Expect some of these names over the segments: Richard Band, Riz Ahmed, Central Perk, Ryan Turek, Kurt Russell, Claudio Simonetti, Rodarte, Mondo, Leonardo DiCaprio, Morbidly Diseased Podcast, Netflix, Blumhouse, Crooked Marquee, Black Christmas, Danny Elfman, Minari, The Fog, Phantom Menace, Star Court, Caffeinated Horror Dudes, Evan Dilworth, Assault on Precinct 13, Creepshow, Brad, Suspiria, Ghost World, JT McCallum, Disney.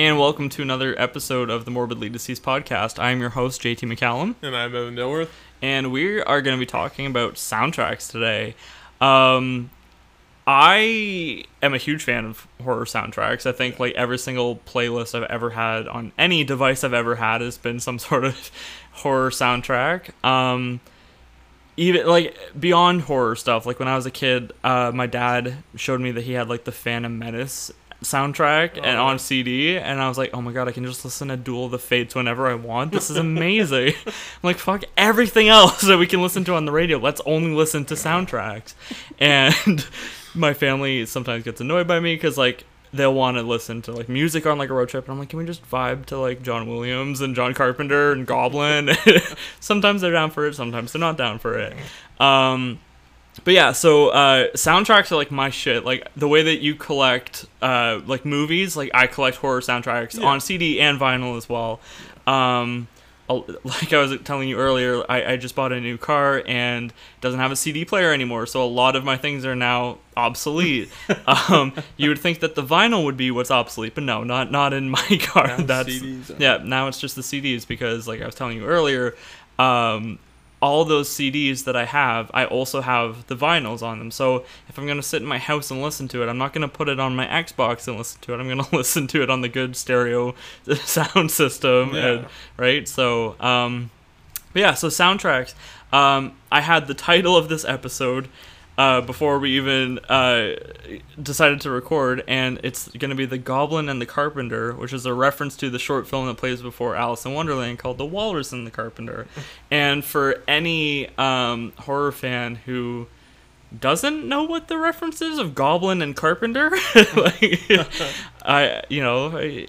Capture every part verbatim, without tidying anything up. And welcome to another episode of the Morbidly Diseased Podcast. I'm your host, J T McCallum. And I'm Evan Dilworth. And we are going to be talking about soundtracks today. Um, I am a huge fan of horror soundtracks. I think like every single playlist I've ever had on any device I've ever had has been some sort of horror soundtrack. Um, even like beyond horror stuff, like when I was a kid, uh, my dad showed me that he had like the Phantom Menace soundtrack oh. and on C D, and I was like, oh my god, I can just listen to Duel of the Fates whenever I want. This is amazing. I'm like, fuck everything else that we can listen to on the radio. Let's only listen to soundtracks. And my family sometimes gets annoyed by me because like they'll want to listen to like music on like a road trip, and I'm like, can we just vibe to like John Williams and John Carpenter and Goblin? Sometimes they're down for it, sometimes they're not down for it. Um, But yeah, so uh, soundtracks are like my shit. Like the way that you collect uh, like movies, like I collect horror soundtracks yeah. on C D and vinyl as well. Um, like I was telling you earlier, I, I just bought a new car and it doesn't have a C D player anymore. So a lot of my things are now obsolete. um, you would think that the vinyl would be what's obsolete, but no, not not in my car. Now That's C Ds are- yeah. Now it's just the C Ds because, like I was telling you earlier. Um, all those C Ds that I have, I also have the vinyls on them. So if I'm going to sit in my house and listen to it, I'm not going to put it on my Xbox and listen to it. I'm going to listen to it on the good stereo sound system. Yeah. And, right? So, um, but yeah, so soundtracks. Um, I had the title of this episode uh, before we even uh, decided to record, and it's going to be The Goblin and the Carpenter, which is a reference to the short film that plays before Alice in Wonderland called The Walrus and the Carpenter. And for any um, horror fan who doesn't know what the reference is of Goblin and Carpenter, like, I, you know... I,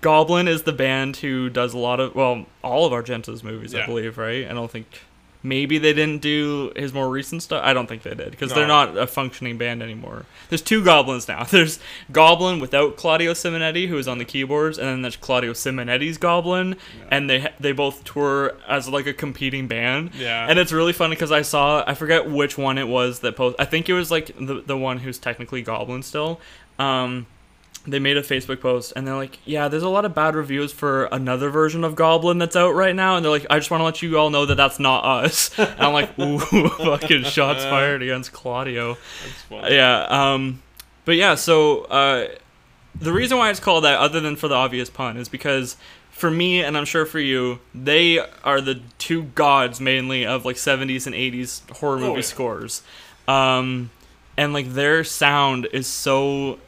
Goblin is the band who does a lot of, well, all of Argento's movies, yeah. I believe, right? I don't think... Maybe they didn't do his more recent stuff. I don't think they did, because no. they're not a functioning band anymore. There's two Goblins now. There's Goblin without Claudio Simonetti, who is on the keyboards, and then there's Claudio Simonetti's Goblin, yeah. and they they both tour as, like, a competing band. Yeah. And it's really funny, because I saw, I forget which one it was that posted. I think it was, like, the, the one who's technically Goblin still. Um... They made a Facebook post, and they're like, yeah, there's a lot of bad reviews for another version of Goblin that's out right now, and they're like, I just want to let you all know that that's not us. And I'm like, ooh, fucking shots fired against Claudio. That's funny. Yeah, um, but yeah, so uh, the reason why it's called that, other than for the obvious pun, is because for me, and I'm sure for you, they are the two gods, mainly, of, like, seventies and eighties horror movie oh, yeah. scores. Um, and, like, their sound is so...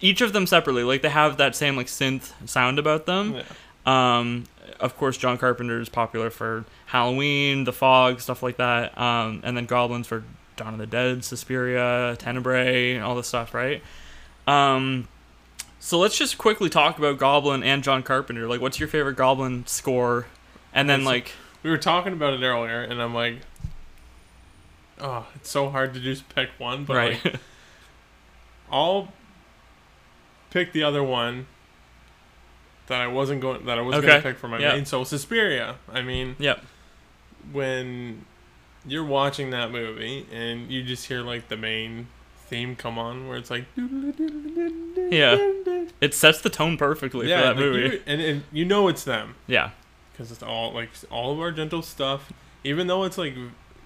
Each of them separately, like, they have that same, like, synth sound about them. Yeah. Um, of course, John Carpenter is popular for Halloween, The Fog, stuff like that. Um, and then Goblins for Dawn of the Dead, Suspiria, Tenebrae, all this stuff, right? Um, so let's just quickly talk about Goblin and John Carpenter. Like, what's your favorite Goblin score? And then, it's, like... We were talking about it earlier, and I'm like... Oh, it's so hard to just pick one, but, right. like... All... Pick the other one that I wasn't going that I was okay. going to pick for my yep. main. So Suspiria. I mean, yep. when you're watching that movie and you just hear like the main theme come on, where it's like, yeah, it sets the tone perfectly yeah, for that like movie, you, and, and you know it's them, yeah, because it's all like all of Argento's stuff. Even though it's like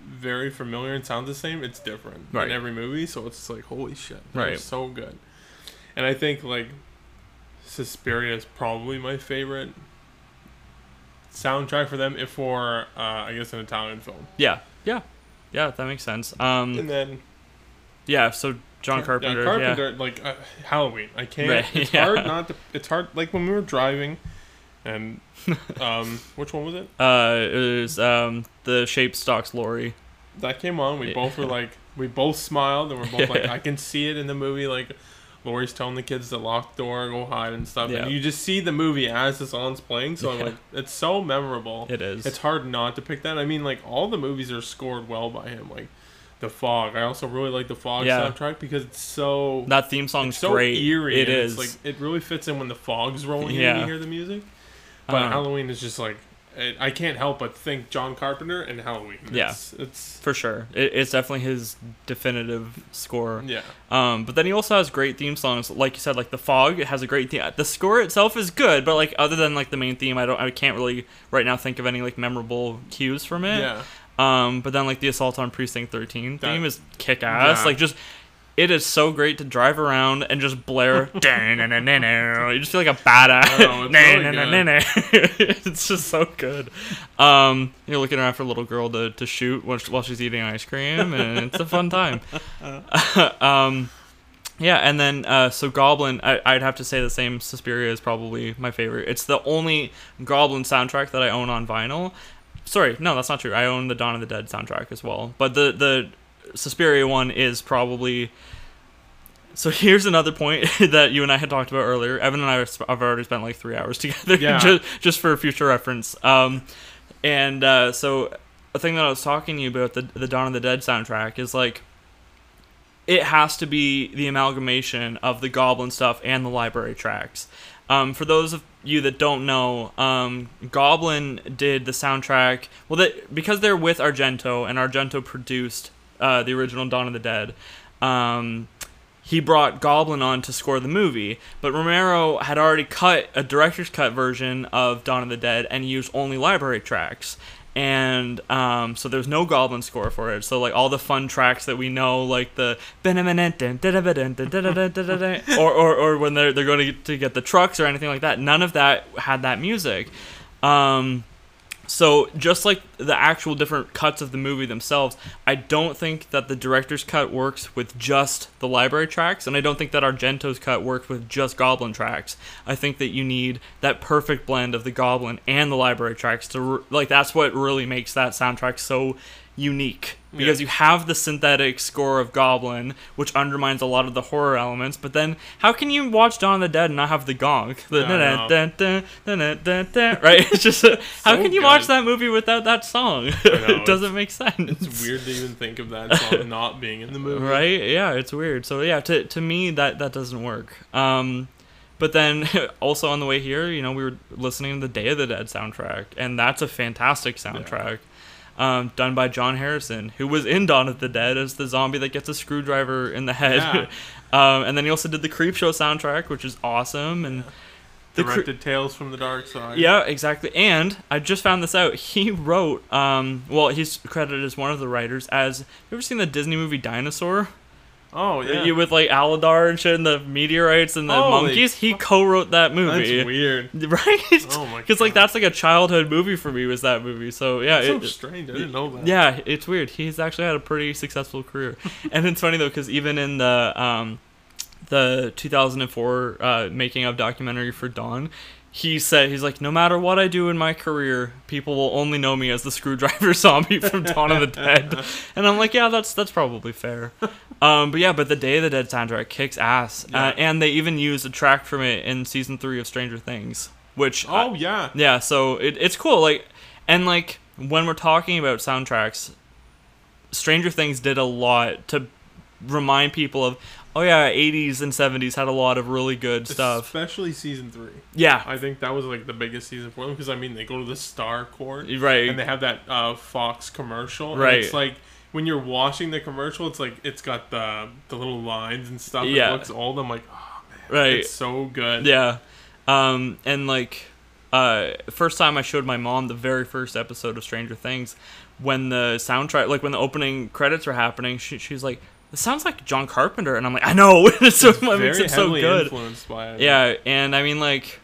very familiar and sounds the same, it's different right. in every movie. So it's just like, holy shit, that right? was so good. And I think, like, Suspiria is probably my favorite soundtrack for them, if for, uh, I guess, an Italian film. Yeah. Yeah. Yeah, that makes sense. Um, and then... Yeah, so John Carpenter, yeah. Carpenter, yeah. like, uh, Halloween. I can't... Right. It's yeah. hard not to... It's hard... Like, when we were driving, and... um, Which one was it? Uh, it was um, The Shape Stalks Lori. That came on. We yeah. both were, like... We both smiled, and we're both yeah. like, I can see it in the movie, like... Lori's telling the kids to lock the door, go hide and stuff. Yeah. And you just see the movie as the song's playing. So yeah. I'm like, it's so memorable. It is. It's hard not to pick that. I mean, like, all the movies are scored well by him. Like, The Fog. I also really like The Fog yeah. soundtrack because it's so... That theme song's it's so great. Eerie. It is. It's like, it really fits in when the fog's rolling yeah. and you hear the music. But um, Halloween is just like... I can't help but think John Carpenter and Halloween. It's, yeah, it's for sure. It, it's definitely his definitive score. Yeah. Um, but then he also has great theme songs, like you said, like The Fog. It has a great theme. The score itself is good, but like other than like the main theme, I don't, I can't really right now think of any like memorable cues from it. Yeah. Um, but then like the Assault on Precinct thirteen theme that, is kick ass. Yeah. Like just. It is so great to drive around and just blare. You just feel like a badass. Oh, it's, really it's just so good. Um, you're looking around for a little girl to, to shoot while she's eating ice cream, and it's a fun time. um, yeah, and then, uh, so Goblin, I, I'd have to say the same. Suspiria is probably my favorite. It's the only Goblin soundtrack that I own on vinyl. Sorry, no, that's not true. I own the Dawn of the Dead soundtrack as well. But the... the Suspiria one is probably... So here's another point that you and I had talked about earlier. Evan and I have already spent like three hours together, yeah. just, just for future reference. Um, and uh, so a thing that I was talking to you about, the, the Dawn of the Dead soundtrack, is like, it has to be the amalgamation of the Goblin stuff and the library tracks. Um, for those of you that don't know, um, Goblin did the soundtrack... Well, that, because they're with Argento, and Argento produced... Uh, the original Dawn of the Dead. Um, he brought Goblin on to score the movie, but Romero had already cut a director's cut version of Dawn of the Dead and used only library tracks. And um, so there's no Goblin score for it. So like all the fun tracks that we know, like the or or or when they're they're going to get, to get the trucks or anything like that, none of that had that music. Um, So, just like the actual different cuts of the movie themselves, I don't think that the director's cut works with just the library tracks, and I don't think that Argento's cut works with just Goblin tracks. I think that you need that perfect blend of the Goblin and the library tracks to, re- like, that's what really makes that soundtrack so unique. Because yeah. you have the synthetic score of Goblin, which undermines a lot of the horror elements, but then how can you watch Dawn of the Dead and not have the gong? The right? It's just so how can you good. watch that movie without that song? It doesn't make sense. It's weird to even think of that song not being in the movie. Right? Yeah, it's weird. So yeah, to to me that, that doesn't work. Um But then, also on the way here, you know, we were listening to the Day of the Dead soundtrack, and that's a fantastic soundtrack. Yeah. Um, done by John Harrison, who was in Dawn of the Dead as the zombie that gets a screwdriver in the head. Yeah. um, and then he also did the Creepshow soundtrack, which is awesome. And yeah. Directed cre- Tales from the Dark Side. Yeah, exactly. And I just found this out. He wrote, um, well, he's credited as one of the writers as, have you ever seen the Disney movie Dinosaur? Oh, yeah. You with, like, Aladar and shit and the meteorites and the Holy monkeys? He co-wrote that movie. That's weird. Right? Oh, my God. Because, like, that's, like, a childhood movie for me was that movie. So, yeah. It's so strange. I didn't know that. Yeah, it's weird. He's actually had a pretty successful career. And it's funny, though, because even in the um, the two thousand four uh, making of documentary for Dawn, he said, he's like, no matter what I do in my career, people will only know me as the screwdriver zombie from Dawn of the Dead. And I'm like, yeah, that's that's probably fair. Um, but yeah, but the Day of the Dead soundtrack kicks ass. Yeah. Uh, and they even used a track from it in season three of Stranger Things, which... Oh, uh, yeah. Yeah, so it, it's cool. Like, and like, when we're talking about soundtracks, Stranger Things did a lot to remind people of... Oh yeah, eighties and seventies had a lot of really good stuff. Especially season three. Yeah. I think that was like the biggest season for them because I mean they go to the Star Court. Right. And they have that uh, Fox commercial. Right. And it's like when you're watching the commercial, it's like it's got the the little lines and stuff. Yeah. It looks old. I'm like, oh man. Right. It's so good. Yeah. Um, and like uh, first time I showed my mom the very first episode of Stranger Things, when the soundtrack, like when the opening credits were happening, she she's like, this sounds like John Carpenter, and I'm like, I know. So it's very makes it so heavily good. Influenced by it. Yeah, and I mean, like,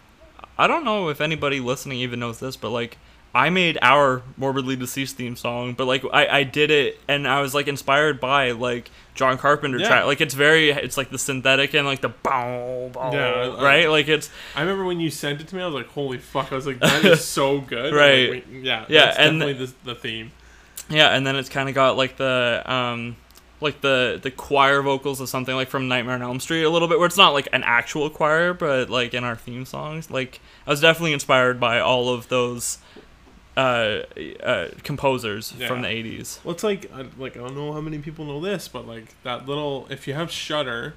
I don't know if anybody listening even knows this, but like, I made our Morbidly Deceased theme song, but like, I, I did it, and I was like inspired by like John Carpenter yeah. track. Like, it's very, it's like the synthetic and like the bow, bow, yeah, right? I, like it's. I remember when you sent it to me, I was like, holy fuck! I was like, that is so good. Right? Like, wait, yeah. Yeah, that's and definitely the, the theme. Yeah, and then it's kind of got like the. Um, like the, the choir vocals of something like from Nightmare on Elm Street a little bit, where it's not like an actual choir, but like in our theme songs. Like I was definitely inspired by all of those uh, uh, composers yeah. from the eighties. Well, it's like I, like I don't know how many people know this, but like that little if you have Shudder,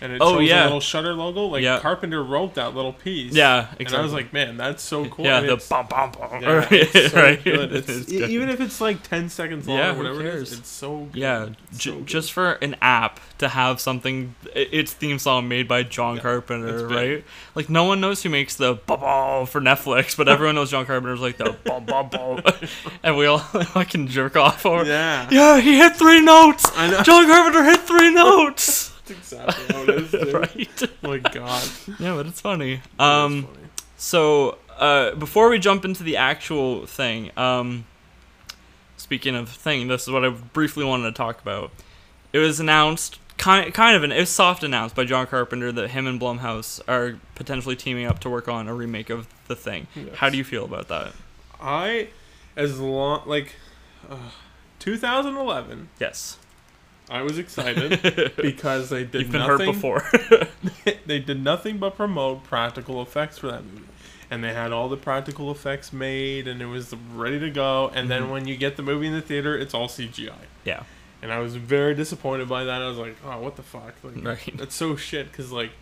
and it oh, shows yeah. a little Shudder logo. Like yeah. Carpenter wrote that little piece. Yeah, exactly. And I was like, man, that's so cool. Yeah, I mean, the bum bum bum. Yeah, it's so right, good. It's, it's good. Even if it's like ten seconds long yeah, or whatever it is, it's so good. Yeah, it's so J- good. Just for an app to have something, its theme song made by John yeah, Carpenter, right? Like no one knows who makes the bum bum for Netflix, but everyone knows John Carpenter's like the bum bum bum, and we all fucking jerk off over. Yeah, yeah, he hit three notes. I know. John Carpenter hit three notes. Exactly how it is, dude. Right? Oh my god. Yeah, but it's funny. Um, funny. So, uh, before we jump into the actual thing, um, speaking of thing, this is what I briefly wanted to talk about. It was announced, kind, kind of an, it was soft announced by John Carpenter that him and Blumhouse are potentially teaming up to work on a remake of The Thing. Yes. How do you feel about that? I, as long, like, uh, twenty eleven. Yes. I was excited because they did You've been nothing. Hurt before. They did nothing but promote practical effects for that movie, and they had all the practical effects made, and it was ready to go. And mm-hmm. then when you get the movie in the theater, it's all C G I. Yeah. And I was very disappointed by that. I was like, oh, what the fuck? Like, right. That's so shit. Because like,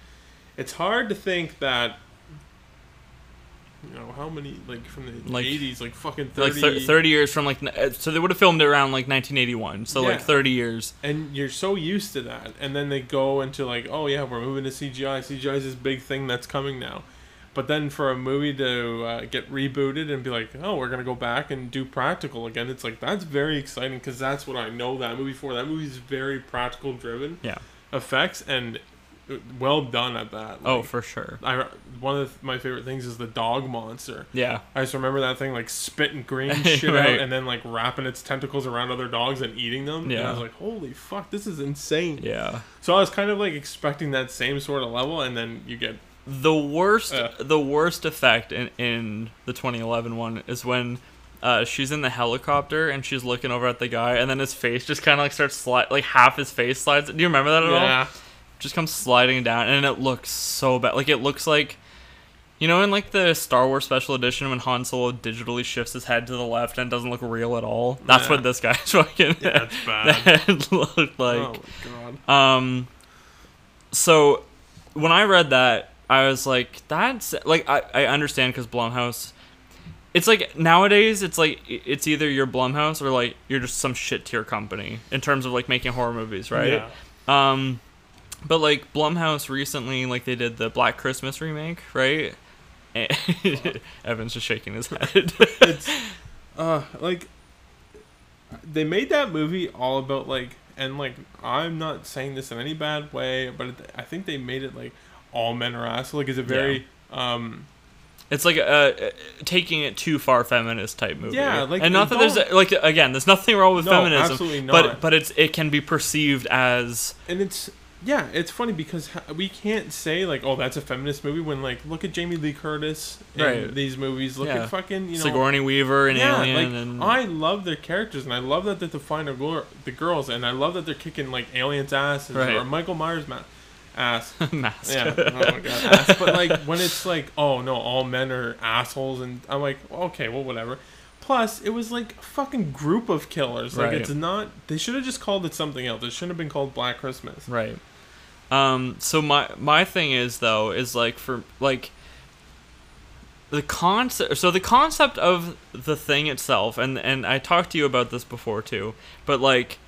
it's hard to think that. You know, how many, like, from the like, eighties, like, fucking thirty... Like, thirty years from, like... So they would have filmed it around, like, nineteen eighty-one. So, yeah. like, thirty years. And you're so used to that. And then they go into, like, oh, yeah, we're moving to C G I. C G I is this big thing that's coming now. But then for a movie to uh, get rebooted and be like, oh, we're going to go back and do practical again, it's like, that's very exciting because that's what I know that movie for. That movie's very practical-driven yeah. effects, and... well done at that. Like, oh, for sure. I one of the, my favorite things is the dog monster. Yeah, I just remember that thing like spitting green shit right. out and then like wrapping its tentacles around other dogs and eating them. Yeah, and I was like, holy fuck, this is insane. Yeah. So I was kind of like expecting that same sort of level, and then you get the worst. Uh, the worst effect in in the twenty eleven one is when. Uh, she's in the helicopter and she's looking over at the guy, and then his face just kind of like starts sli- like half his face slides. Do you remember that at yeah. all? Yeah. Just comes sliding down, and it looks so bad. Like, it looks like, you know, in, like, the Star Wars Special Edition when Han Solo digitally shifts his head to the left and doesn't look real at all? That's yeah. what this guy's fucking yeah, that's bad. Head looked like. Oh, my God. Um, so, when I read that, I was like, that's... Like, I, I understand, because Blumhouse... It's like, nowadays, it's like, it's either you're Blumhouse or, like, you're just some shit-tier company in terms of, like, making horror movies, right? Yeah. Um... But, like, Blumhouse recently, like, they did the Black Christmas remake, right? And oh. Evan's just shaking his head. It's, uh, like, they made that movie all about, like, and, like, I'm not saying this in any bad way, but it, I think they made it, like, all men are ass. Like, it's a very, yeah. um... It's like uh, taking it too far, feminist type movie. Yeah, like and not that don't... there's like again, there's nothing wrong with no, feminism, absolutely not. But but it's it can be perceived as and it's. Yeah, it's funny because we can't say, like, oh, that's a feminist movie when, like, look at Jamie Lee Curtis in right. these movies. Look yeah. at fucking, you know... Sigourney Weaver and yeah, Alien. Like, and... I love their characters, and I love that they're defining the girls, and I love that they're kicking, like, Alien's ass right. or Michael Myers' ma- ass. Mask. Yeah, oh my god, ass. But, like, when it's like, oh, no, all men are assholes, and I'm like, okay, well, whatever. Plus, it was like a fucking group of killers. Like, right. it's not... They should have just called it something else. It shouldn't have been called Black Christmas. Right. Um, so my my thing is, though, is, like, for, like, the concept... So the concept of the thing itself, and, and I talked to you about this before, too, but, like,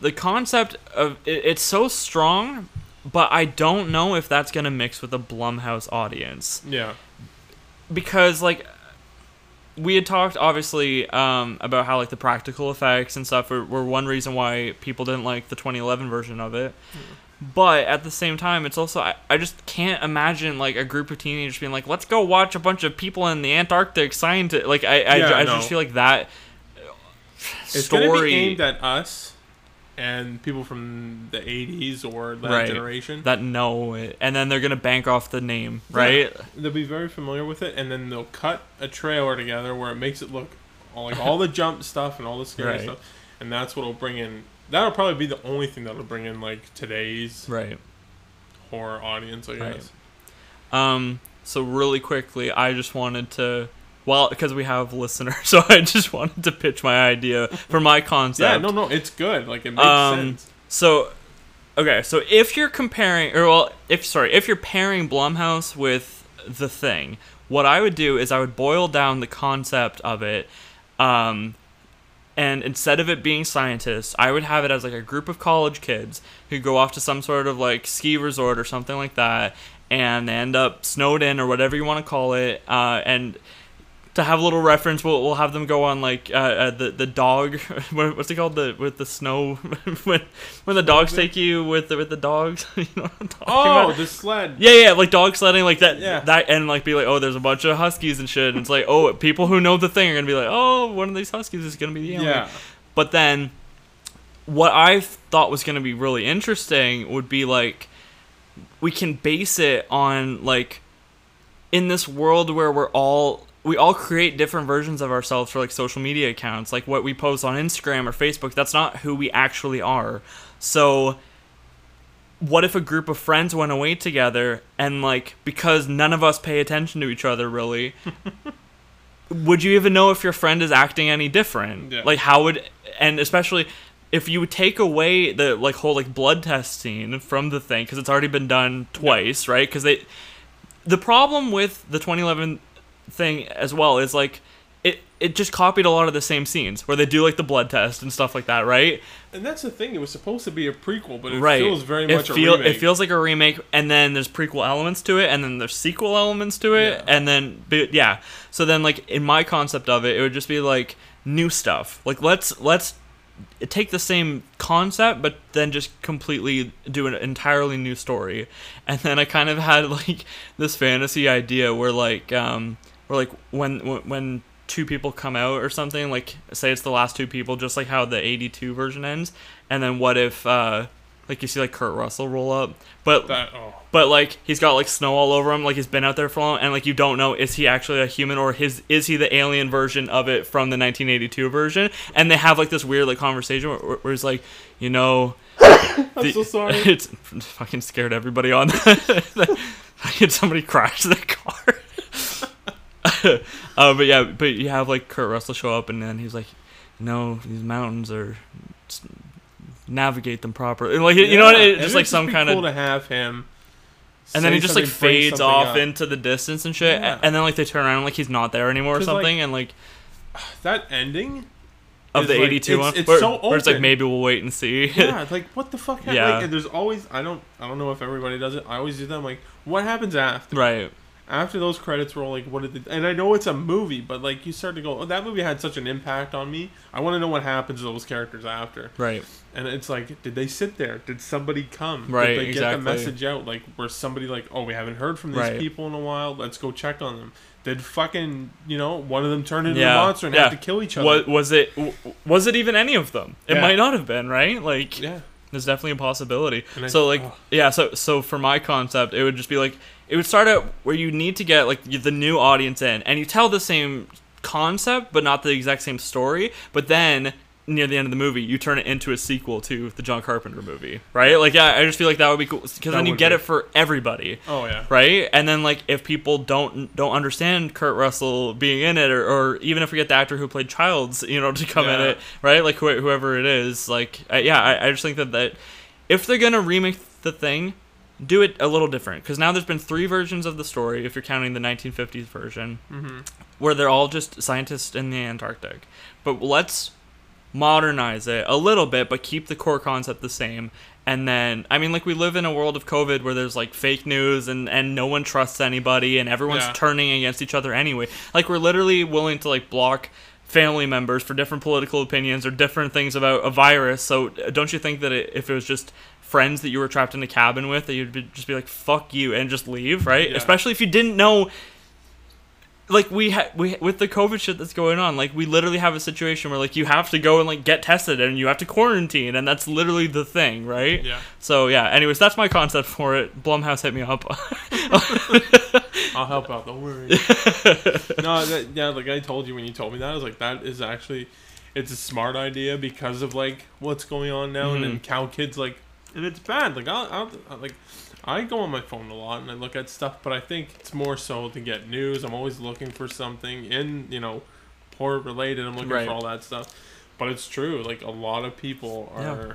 the concept of... It, it's so strong, but I don't know if that's going to mix with a Blumhouse audience. Yeah. Because, like... We had talked, obviously, um, about how, like, the practical effects and stuff were, were one reason why people didn't like the twenty eleven version of it. Mm. But at the same time, it's also... I, I just can't imagine, like, a group of teenagers being like, let's go watch a bunch of people in the Antarctic scientists. Like, I, I, yeah, I, I no. just feel like that it's story... It's going to be aimed at us and people from the eighties or that right. generation. That know it. And then they're going to bank off the name, right? Yeah. They'll be very familiar with it, and then they'll cut a trailer together where it makes it look all, like all the jump stuff and all the scary right. stuff. And that's what will bring in... That'll probably be the only thing that'll bring in like today's right. horror audience, I guess. Right. Um, so really quickly, I just wanted to... Well, because we have listeners, so I just wanted to pitch my idea for my concept. Yeah, no, no, it's good. Like, it makes um, sense. So, Okay, so if you're comparing, or well, if sorry, if you're pairing Blumhouse with The Thing, what I would do is I would boil down the concept of it, um, and instead of it being scientists, I would have it as like a group of college kids who go off to some sort of like ski resort or something like that, and they end up snowed in or whatever you want to call it, uh, and to have a little reference, we'll we'll have them go on like uh, uh, the the dog. What, what's it called? The with the snow when when the dogs take you with the, with the dogs. You know what I'm talking oh, about? The sled. Yeah, yeah, like dog sledding, like that. Yeah. That and like be like, oh, there's a bunch of huskies and shit. And it's like, oh, people who know The Thing are gonna be like, oh, one of these huskies is gonna be the alien. Yeah. But then, what I thought was gonna be really interesting would be like, we can base it on like, in this world where we're all. We all create different versions of ourselves for, like, social media accounts. Like, what we post on Instagram or Facebook, that's not who we actually are. So, what if a group of friends went away together and, like, because none of us pay attention to each other, really, would you even know if your friend is acting any different? Yeah. Like, how would... And especially... If you would take away the, like, whole, like, blood test scene from The Thing, because it's already been done twice, yeah. right? Because they... The problem with the twenty eleven... thing as well is like it it just copied a lot of the same scenes where they do like the blood test and stuff like that, right? And that's the thing, it was supposed to be a prequel, but it right. feels very it much feel, a remake. It feels like a remake, and then there's prequel elements to it, and then there's sequel elements to it, yeah. and then yeah. So then like in my concept of it, it would just be like new stuff. Like let's let's take the same concept, but then just completely do an entirely new story. And then I kind of had like this fantasy idea where like um. Or, like, when when two people come out or something, like, say it's the last two people, just like how the eighty-two version ends, and then what if, uh, like, you see, like, Kurt Russell roll up, but, that, oh. but like, he's got, like, snow all over him, like, he's been out there for long, and, like, you don't know, is he actually a human, or his is he the alien version of it from the nineteen eighty-two version, and they have, like, this weird, like, conversation where, where it's like, you know... the, I'm so sorry. It's fucking scared everybody on that. Somebody crashed the car. uh, but yeah, but you have like Kurt Russell show up, and then he's like, "No, these mountains are navigate them properly." And like yeah, you know, what? It, just like some kind cool of. To have him, and then he just like fades off up. Into the distance and shit, yeah. and then like they turn around and, like he's not there anymore or something, like, and like that ending of the eighty-two like, one, it's where, so open. Where it's like maybe we'll wait and see. Yeah, it's like what the fuck? Happened? Yeah, like, there's always I don't I don't know if everybody does it. I always do that. I'm like, what happens after? Right. After those credits roll, like, what did they... And I know it's a movie, but, like, you start to go, oh, that movie had such an impact on me. I want to know what happens to those characters after. Right. And it's like, did they sit there? Did somebody come? Right, Did they exactly. get the message out? Like, was somebody like, oh, we haven't heard from these right. people in a while. Let's go check on them. Did fucking, you know, one of them turn into yeah. a monster and yeah. have to kill each other? Was, was it Was it even any of them? It yeah. might not have been, right? Like, yeah. there's definitely a possibility. I, so, like, oh. yeah, so, so for my concept, it would just be like, it would start out where you need to get like the new audience in, and you tell the same concept, but not the exact same story. But then near the end of the movie, you turn it into a sequel to the John Carpenter movie, right? Like, yeah, I just feel like that would be cool because then you get be. It for everybody. Oh yeah, right. And then like if people don't don't understand Kurt Russell being in it, or, or even if we get the actor who played Childs, you know, to come yeah. in it, right? Like wh- whoever it is, like I, yeah, I, I just think that that if they're gonna remake The Thing. Do it a little different, because now there's been three versions of the story, if you're counting the nineteen fifties version, mm-hmm. where they're all just scientists in the Antarctic. But let's modernize it a little bit, but keep the core concept the same. And then, I mean, like, we live in a world of COVID where there's, like, fake news and, and no one trusts anybody, and everyone's yeah. turning against each other anyway. Like, we're literally willing to, like, block family members for different political opinions or different things about a virus. So don't you think that it, if it was just friends that you were trapped in a cabin with, that you'd be, just be like, fuck you, and just leave, right? Yeah. Especially if you didn't know, like, we ha- we with the COVID shit that's going on, like, we literally have a situation where, like, you have to go and, like, get tested, and you have to quarantine, and that's literally The Thing, right? Yeah. So, yeah, anyways, that's my concept for it. Blumhouse, hit me up. I'll help out, don't worry. No, that, yeah, like I told you when you told me that, I was like, that is actually, it's a smart idea because of, like, what's going on now, mm-hmm. and then Cow Kid's like, and it's bad, like, I'll, I'll, like, I go on my phone a lot, and I look at stuff, but I think it's more so to get news. I'm always looking for something in, you know, horror related, I'm looking right. for all that stuff, but it's true, like, a lot of people are... Yeah.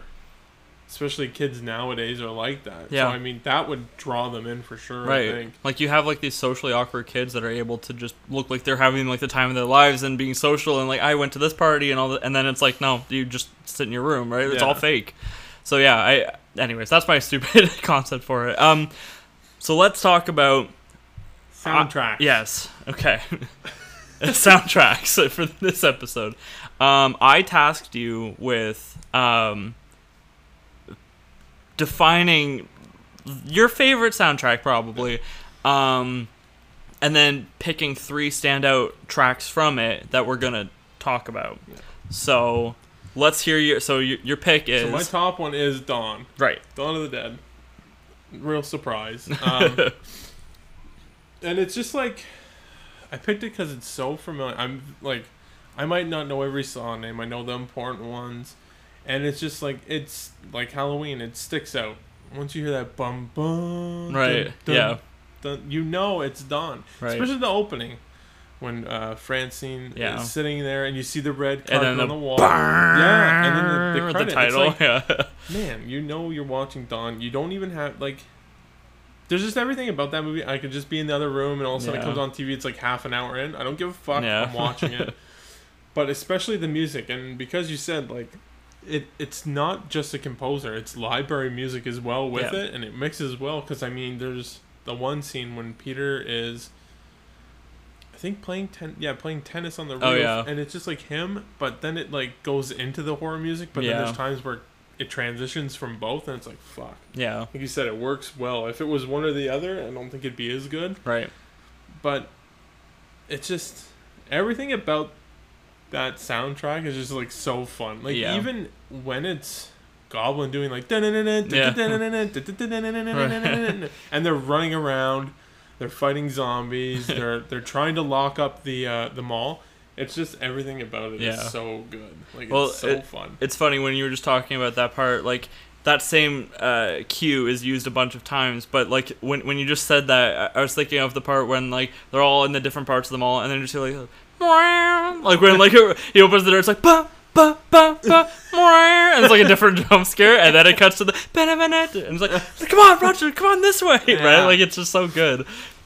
especially kids nowadays are like that. Yeah. So, I mean, that would draw them in for sure, right. I think. Like, you have, like, these socially awkward kids that are able to just look like they're having, like, the time of their lives and being social and, like, I went to this party and all that. And then it's like, no, you just sit in your room, right? It's yeah. all fake. So, yeah, I... Anyways, that's my stupid concept for it. Um, so let's talk about... Soundtracks. Uh, yes. Okay. Soundtracks for this episode. Um, I tasked you with... Um, defining your favorite soundtrack, probably, um, and then picking three standout tracks from it that we're gonna talk about. Yeah. So let's hear your. So your, your pick is. So my top one is Dawn. Right. Dawn of the Dead. Real surprise. Um, and it's just like I picked it because it's so familiar. I'm like, I might not know every song name. I know the important ones. And it's just like, it's like Halloween, it sticks out. Once you hear that bum bum, right, dun, dun, yeah. dun, you know it's Dawn. Right. Especially the opening, when uh, Francine yeah. is sitting there and you see the red carpet on the, the wall. Barrr, yeah, and then the, the, credit, the title, like, yeah. Man, you know you're watching Dawn. You don't even have, like, there's just everything about that movie. I could just be in the other room and all of a sudden yeah. it comes on T V, it's like half an hour in. I don't give a fuck, yeah. I'm watching it. But especially the music, and because you said, like, It it's not just a composer, it's library music as well with yeah. it, and it mixes well, because I mean there's the one scene when Peter is I think playing ten yeah playing tennis on the roof, oh, yeah. and it's just like him, but then it like goes into the horror music, but yeah. then there's times where it transitions from both, and it's like fuck yeah like you said, it works well. If it was one or the other, I don't think it'd be as good, right? But it's just everything about that soundtrack is just like so fun. Like yeah. even when it's Goblin doing like yeah. and they're running around, they're fighting zombies, they're they're trying to lock up the uh, the mall. It's just everything about it yeah. is so good. Like well, it's so it, fun. It's funny when you were just talking about that part, like that same uh, cue is used a bunch of times, but like when when you just said that, I was thinking of the part when like they're all in the different parts of the mall and then just like like when like he opens the door, it's like ba ba ba ba, and it's like a different jump scare, and then it cuts to the and it's like come on Roger, come on this way, yeah. right? Like it's just so good.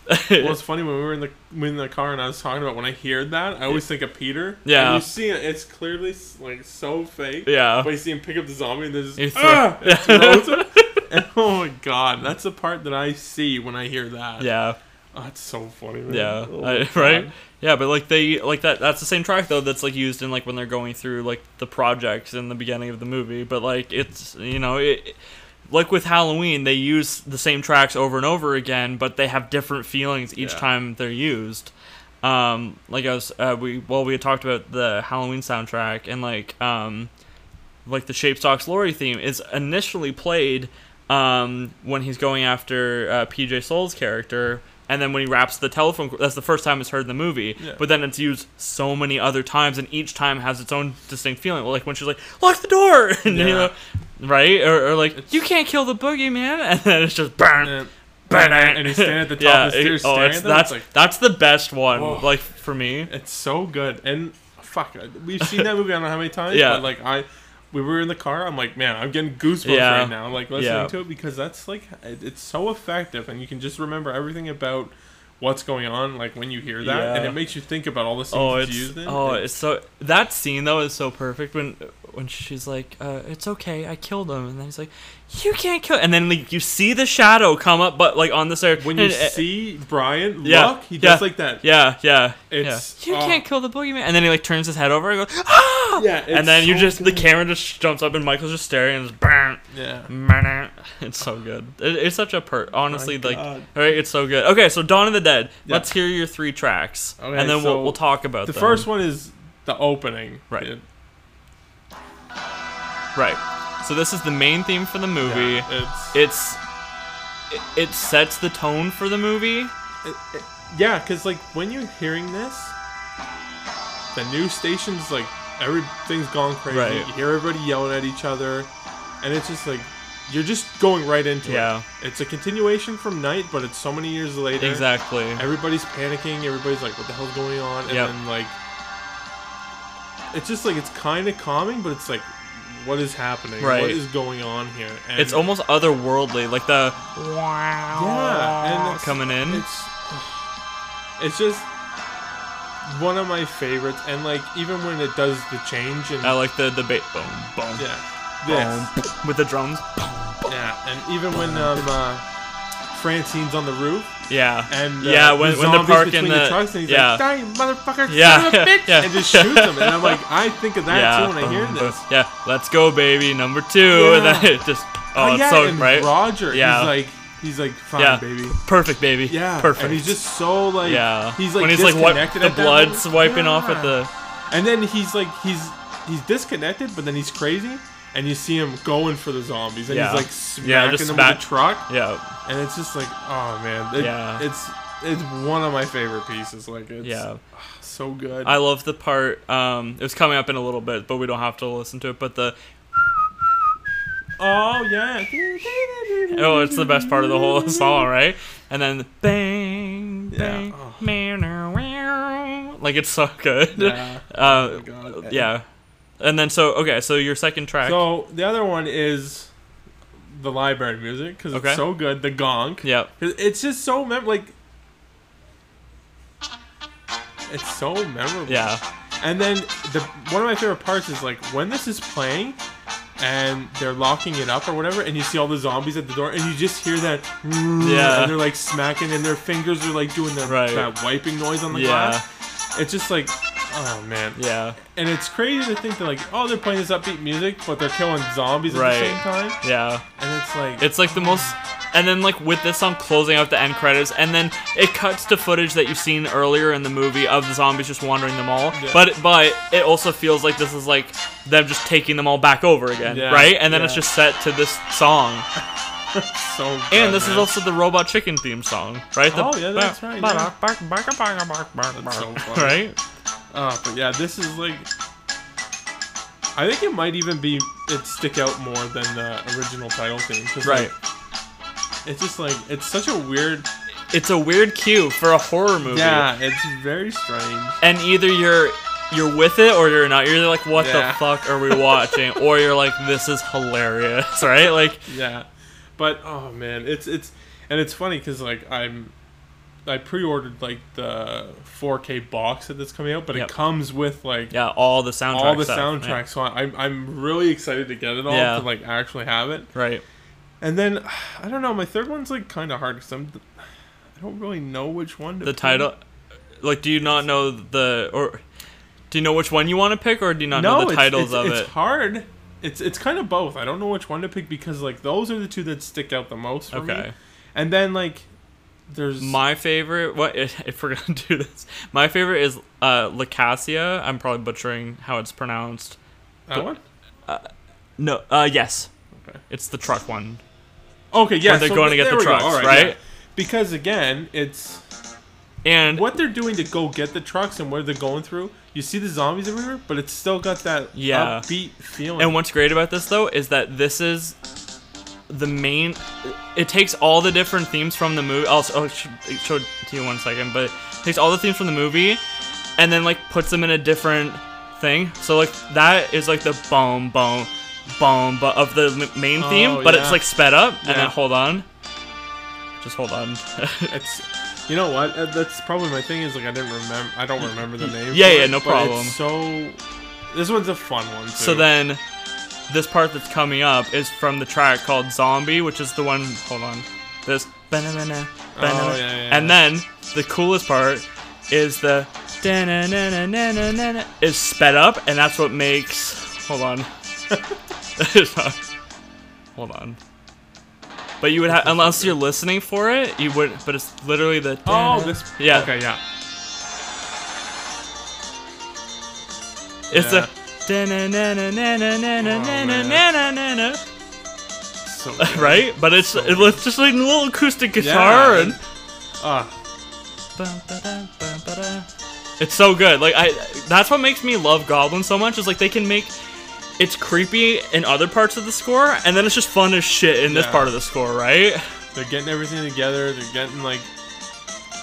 Well, it's funny when we were in the we were in the car and I was talking about when I heard that, I always think of Peter. Yeah, and you see it, it's clearly like so fake. Yeah, but you see him pick up the zombie and there's just, ah! and throws him. And, oh my god, that's the part that I see when I hear that. Yeah. Oh, that's so funny, man. Yeah, oh, I, right? Yeah, but, like, they, like, that, that's the same track, though, that's, like, used in, like, when they're going through, like, the projects in the beginning of the movie, but, like, it's, you know, it, like, with Halloween, they use the same tracks over and over again, but they have different feelings each yeah. time they're used. Um, like, I was, uh, we, well, we had talked about the Halloween soundtrack, and, like, um, like, the Shape Stalks Lori theme is initially played, um, when he's going after, uh, P J Souls' character. And then when he raps the telephone, that's the first time it's heard in the movie. Yeah. But then it's used so many other times, and each time has its own distinct feeling. Like when she's like, "Lock the door," and yeah. you know, right? Or, or like, it's, "You can't kill the boogeyman," and then it's just bang, yeah. bang, and he's standing at the top yeah, of the stairs. It, oh, it's, that's it's like, that's the best one. Whoa. Like for me, it's so good. And fuck, we've seen that movie I don't know how many times. Yeah, but like I. We were in the car, I'm like, man, I'm getting goosebumps yeah. right now, like, listening yeah. to it, because that's, like, it's so effective, and you can just remember everything about what's going on, like, when you hear that, yeah. and it makes you think about all the scenes oh, it's, used in. Oh, it's, it's so, that scene, though, is so perfect, when when she's like, uh, it's okay, I killed him, and then he's like, you can't kill, and then, like, you see the shadow come up, but, like, on the stairs. When you and, see uh, Brian, yeah, look, he yeah, does like that. Yeah, yeah, it's, yeah. You uh, can't kill the boogeyman, and then he, like, turns his head over and goes, ah! Yeah, and then so you just good. The camera just jumps up and Michael's just staring and just bang. Yeah. It's so good. It, it's such a per honestly oh like God. Right, it's so good. Okay, so Dawn of the Dead. Yeah. Let's hear your three tracks. Okay, and then so we'll we'll talk about them. The first one is the opening. Right. It, right. So this is the main theme for the movie. Yeah, it's it's it, it sets the tone for the movie. It, it, yeah, cuz like when you're hearing this, the news station's like everything's gone crazy. Right. You hear everybody yelling at each other, and it's just like you're just going right into yeah. it. It's a continuation from Night, but it's so many years later. Exactly. Everybody's panicking. Everybody's like, "What the hell's going on?" And yep. then like, it's just like it's kind of calming, but it's like, what is happening? Right. What is going on here? And it's almost otherworldly, like the wow, yeah, and coming in. It's, it's just one of my favorites, and like even when it does the change, and I like the the ba- boom boom, yeah, this. Boom, with the drums, boom, boom, yeah, and even boom, when um uh, Francine's on the roof. Yeah. And, uh, yeah, when the, when the park and the, the trucks, and he's yeah. like, "Die, motherfucker, yeah. son of a bitch!" Yeah. And just shoots him. And I'm like, I think of that yeah. too when I hear this. Yeah, let's go, baby, number two. Yeah. And then it just, oh, oh yeah. it's so, and right? Roger, yeah. he's like, he's like, fine, yeah. baby. Perfect, baby. Yeah. Perfect. And he's just so, like, yeah. he's like, when he's like, what, the blood swiping yeah. off at the. And then he's like, he's he's disconnected, but then he's crazy. And you see him going for the zombies, and yeah. he's like smacking yeah, just them smack. with a truck. Yeah, and it's just like, oh man, it, yeah. it's it's one of my favorite pieces. Like, it's yeah. so good. I love the part. Um, it was coming up in a little bit, but we don't have to listen to it. But the oh yeah, oh, it's the best part of the whole song, right? And then the bang, bang, yeah. oh. like it's so good. Yeah. Uh, oh my God. Yeah. And then, so, okay, so your second track. So, the other one is the library music, because okay. it's so good. The gong. Yep. It's just so mem- like, it's so memorable. Yeah. And then, the one of my favorite parts is, like, when this is playing, and they're locking it up or whatever, and you see all the zombies at the door, and you just hear that, yeah. and they're, like, smacking, and their fingers are, like, doing the, right. that wiping noise on the yeah. glass. It's just, like... oh man, yeah, and it's crazy to think that like, oh, they're playing this upbeat music, but they're killing zombies right. at the same time. Yeah, and it's like it's like the most, and then like with this song closing out the end credits, and then it cuts to footage that you've seen earlier in the movie of the zombies just wandering the mall. Yeah. But but it also feels like this is like them just taking them all back over again, yeah. right? And then yeah. it's just set to this song. So good, and this man. is also the Robot Chicken theme song, right? The, oh yeah, that's right. Yeah. That's so funny. Right. Uh, but yeah, this is like, I think it might even be, it stick out more than the original title theme. Right. Like, it's just like, it's such a weird... it's a weird cue for a horror movie. Yeah, it's very strange. And either you're you're with it or you're not. You're either like, what yeah. the fuck are we watching? Or you're like, this is hilarious, right? Like, yeah. But, oh man, it's, it's, and it's funny because like, I'm... I pre-ordered like the four K box set that's coming out, but yep. it comes with like yeah all the soundtrack, all the stuff, soundtrack. Man. So I'm I'm really excited to get it all yeah. to like actually have it. Right. And then I don't know. My third one's like kind of hard because I'm I don't really know which one. To the pick. Title, like, do you not know the or do you know which one you want to pick or do you not no, know the it's, titles it's, of it's it? It's hard. It's it's kind of both. I don't know which one to pick because like those are the two that stick out the most for okay. me. And then like. There's my favorite. What if we're gonna do this? My favorite is uh, Lacassia. I'm probably butchering how it's pronounced. That one? Uh, no. Uh, yes. Okay. It's the truck one. Okay. Yeah. Where they're so going to get the trucks, right? right? Yeah. Because again, it's and what they're doing to go get the trucks and where they're going through. You see the zombies everywhere, but it's still got that yeah. upbeat feeling. And what's great about this though is that this is. The main, it takes all the different themes from the movie. I'll show it to you one second, but it takes all the themes from the movie, and then like puts them in a different thing. So like that is like the boom, boom, boom, but of the main theme, oh, but yeah. it's like sped up. Yeah. And then hold on, just hold on. It's, you know what? That's probably my thing. Is like I didn't remember. I don't remember the name. Yeah, yeah, it, no problem. It's so this one's a fun one. Too. So then. This part that's coming up is from the track called Zombie, which is the one, hold on, this, banana, banana, oh, yeah, yeah, and yeah. then the coolest part is the, is sped up, and that's what makes, hold on, not, hold on, but you would have, unless you're listening for it, you would, but it's literally the, oh, this, yeah, okay, yeah, it's yeah. the, right, but it's so it's just like a little acoustic guitar yeah. and uh. it's so good. Like I, that's what makes me love Goblin so much. Is like they can make it's creepy in other parts of the score, and then it's just fun as shit in yeah. this part of the score. Right? They're getting everything together. They're getting like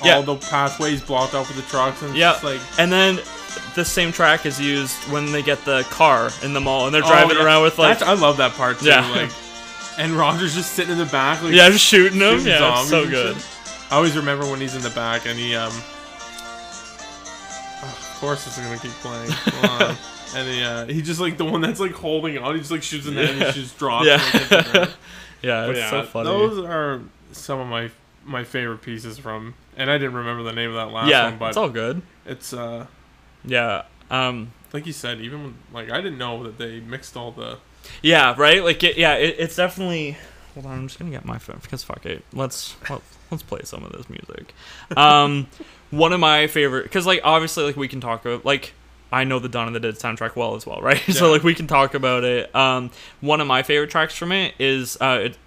all yeah. the pathways blocked off with the trucks and yeah. just like and then. this same track is used when they get the car in the mall and they're driving oh, yeah. around with like. That's, I love that part too. Yeah. Like, and Roger's just sitting in the back. Like, yeah, just shooting him. Shooting yeah, it's so good. Shit. I always remember when he's in the back and he um. Oh, of course, this is gonna keep playing. Hold on. And he uh, he just like the one that's like holding on. He just like shoots in the yeah. head and he just drops. Yeah. Like, yeah, it's yeah, so funny. Those are some of my my favorite pieces from. And I didn't remember the name of that last yeah, one, but it's all good. It's uh, yeah. Um, like you said, even when, like I didn't know that they mixed all the. Yeah. Right. Like it, yeah. It, it's definitely. Hold on, I'm just gonna get my phone because fuck it. Let's let's, let's play some of this music. Um, one of my favorite because like obviously like we can talk about like I know the Dawn of the Dead soundtrack well as well, right? Yeah. So like we can talk about it. Um, one of my favorite tracks from it is uh. It,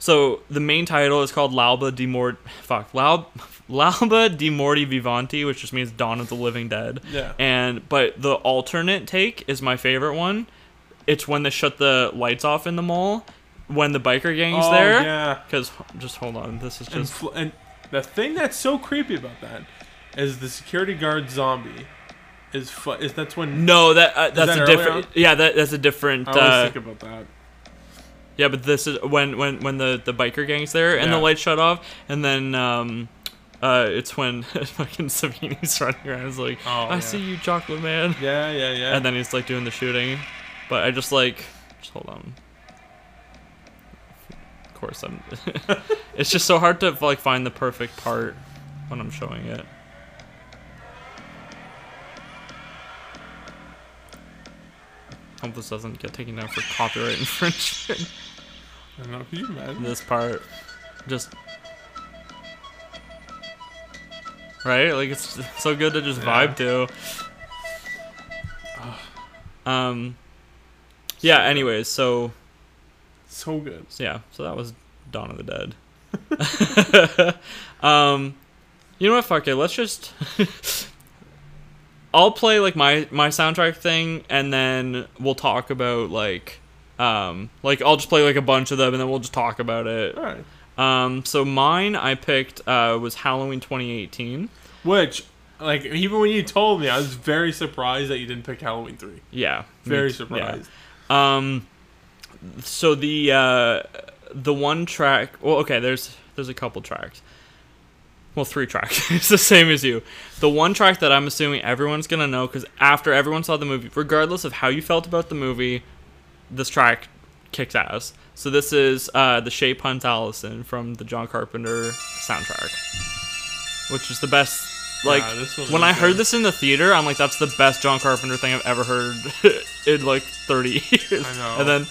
so the main title is called L'alba di Mort. Fuck L'alba. L'alba di morti vivanti, which just means Dawn of the Living Dead. Yeah. And but the alternate take is my favorite one. It's when they shut the lights off in the mall when the biker gang's oh, there. Yeah. Because just hold on, this is just and, fl- and the thing that's so creepy about that is the security guard zombie is fu- is that's when no that uh, that's that a different on? yeah that that's a different. I always uh, think about that. Yeah, but this is when when when the the biker gang's there and yeah. the lights shut off and then um. Uh, it's when fucking Savini's running around. He's like, oh, I yeah. see you, Chocolate Man. Yeah, yeah, yeah. And then he's like doing the shooting. But I just like, just hold on. Of course, I'm. It's just so hard to like find the perfect part when I'm showing it. Hope this doesn't get taken down for copyright infringement. I don't know if you imagine this part. Just. Right? Like, it's so good to just yeah. vibe to. Um, yeah, anyways, so... So good. Yeah, so that was Dawn of the Dead. um, you know what, fuck it, let's just... I'll play, like, my, my soundtrack thing, and then we'll talk about, like... Um, like, I'll just play, like, a bunch of them, and then we'll just talk about it. All right. Um, so mine I picked uh, was Halloween twenty eighteen, which like even when you told me I was very surprised that you didn't pick Halloween three. Yeah, very me, surprised. Yeah. Um, so the uh, the one track. Well, okay, there's there's a couple tracks. Well, three tracks. It's the same as you. The one track that I'm assuming everyone's gonna know because after everyone saw the movie, regardless of how you felt about the movie, this track kicks ass. So this is uh, The Shape Hunts Allison from the John Carpenter soundtrack, which is the best. Like yeah, when I good. heard this in the theater, I'm like, "That's the best John Carpenter thing I've ever heard in like thirty years." I know. And then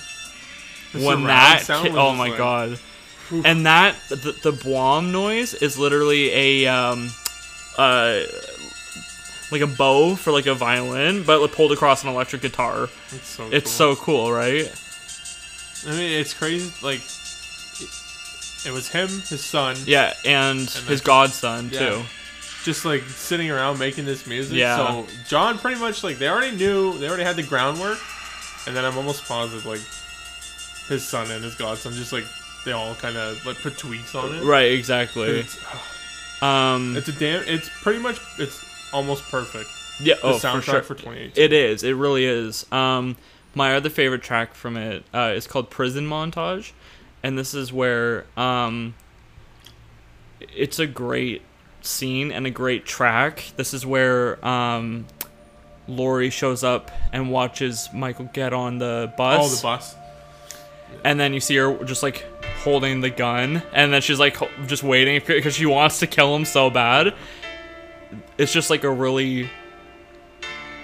the when that, ki- oh my like... god! Oof. And that the, the blom noise is literally a um, uh, like a bow for like a violin, but pulled across an electric guitar. It's so it's cool. so cool, right? I mean, it's crazy, like, it was him, his son. Yeah, and, and his godson, yeah. too. Just, like, sitting around making this music. Yeah. So, John pretty much, like, they already knew, they already had the groundwork. And then I'm almost positive, like, his son and his godson, just, like, they all kind of, like, put tweaks on it. Right, exactly. It's, oh, um, it's a damn, it's pretty much, it's almost perfect. Yeah, the oh, soundtrack for sure. for twenty eighteen. It is, it really is. Um... My other favorite track from it uh, is called Prison Montage, and this is where um, it's a great scene and a great track. This is where um, Lori shows up and watches Michael get on the bus. Oh, the bus. And then you see her just, like, holding the gun, and then she's, like, just waiting because she wants to kill him so bad. It's just, like, a really...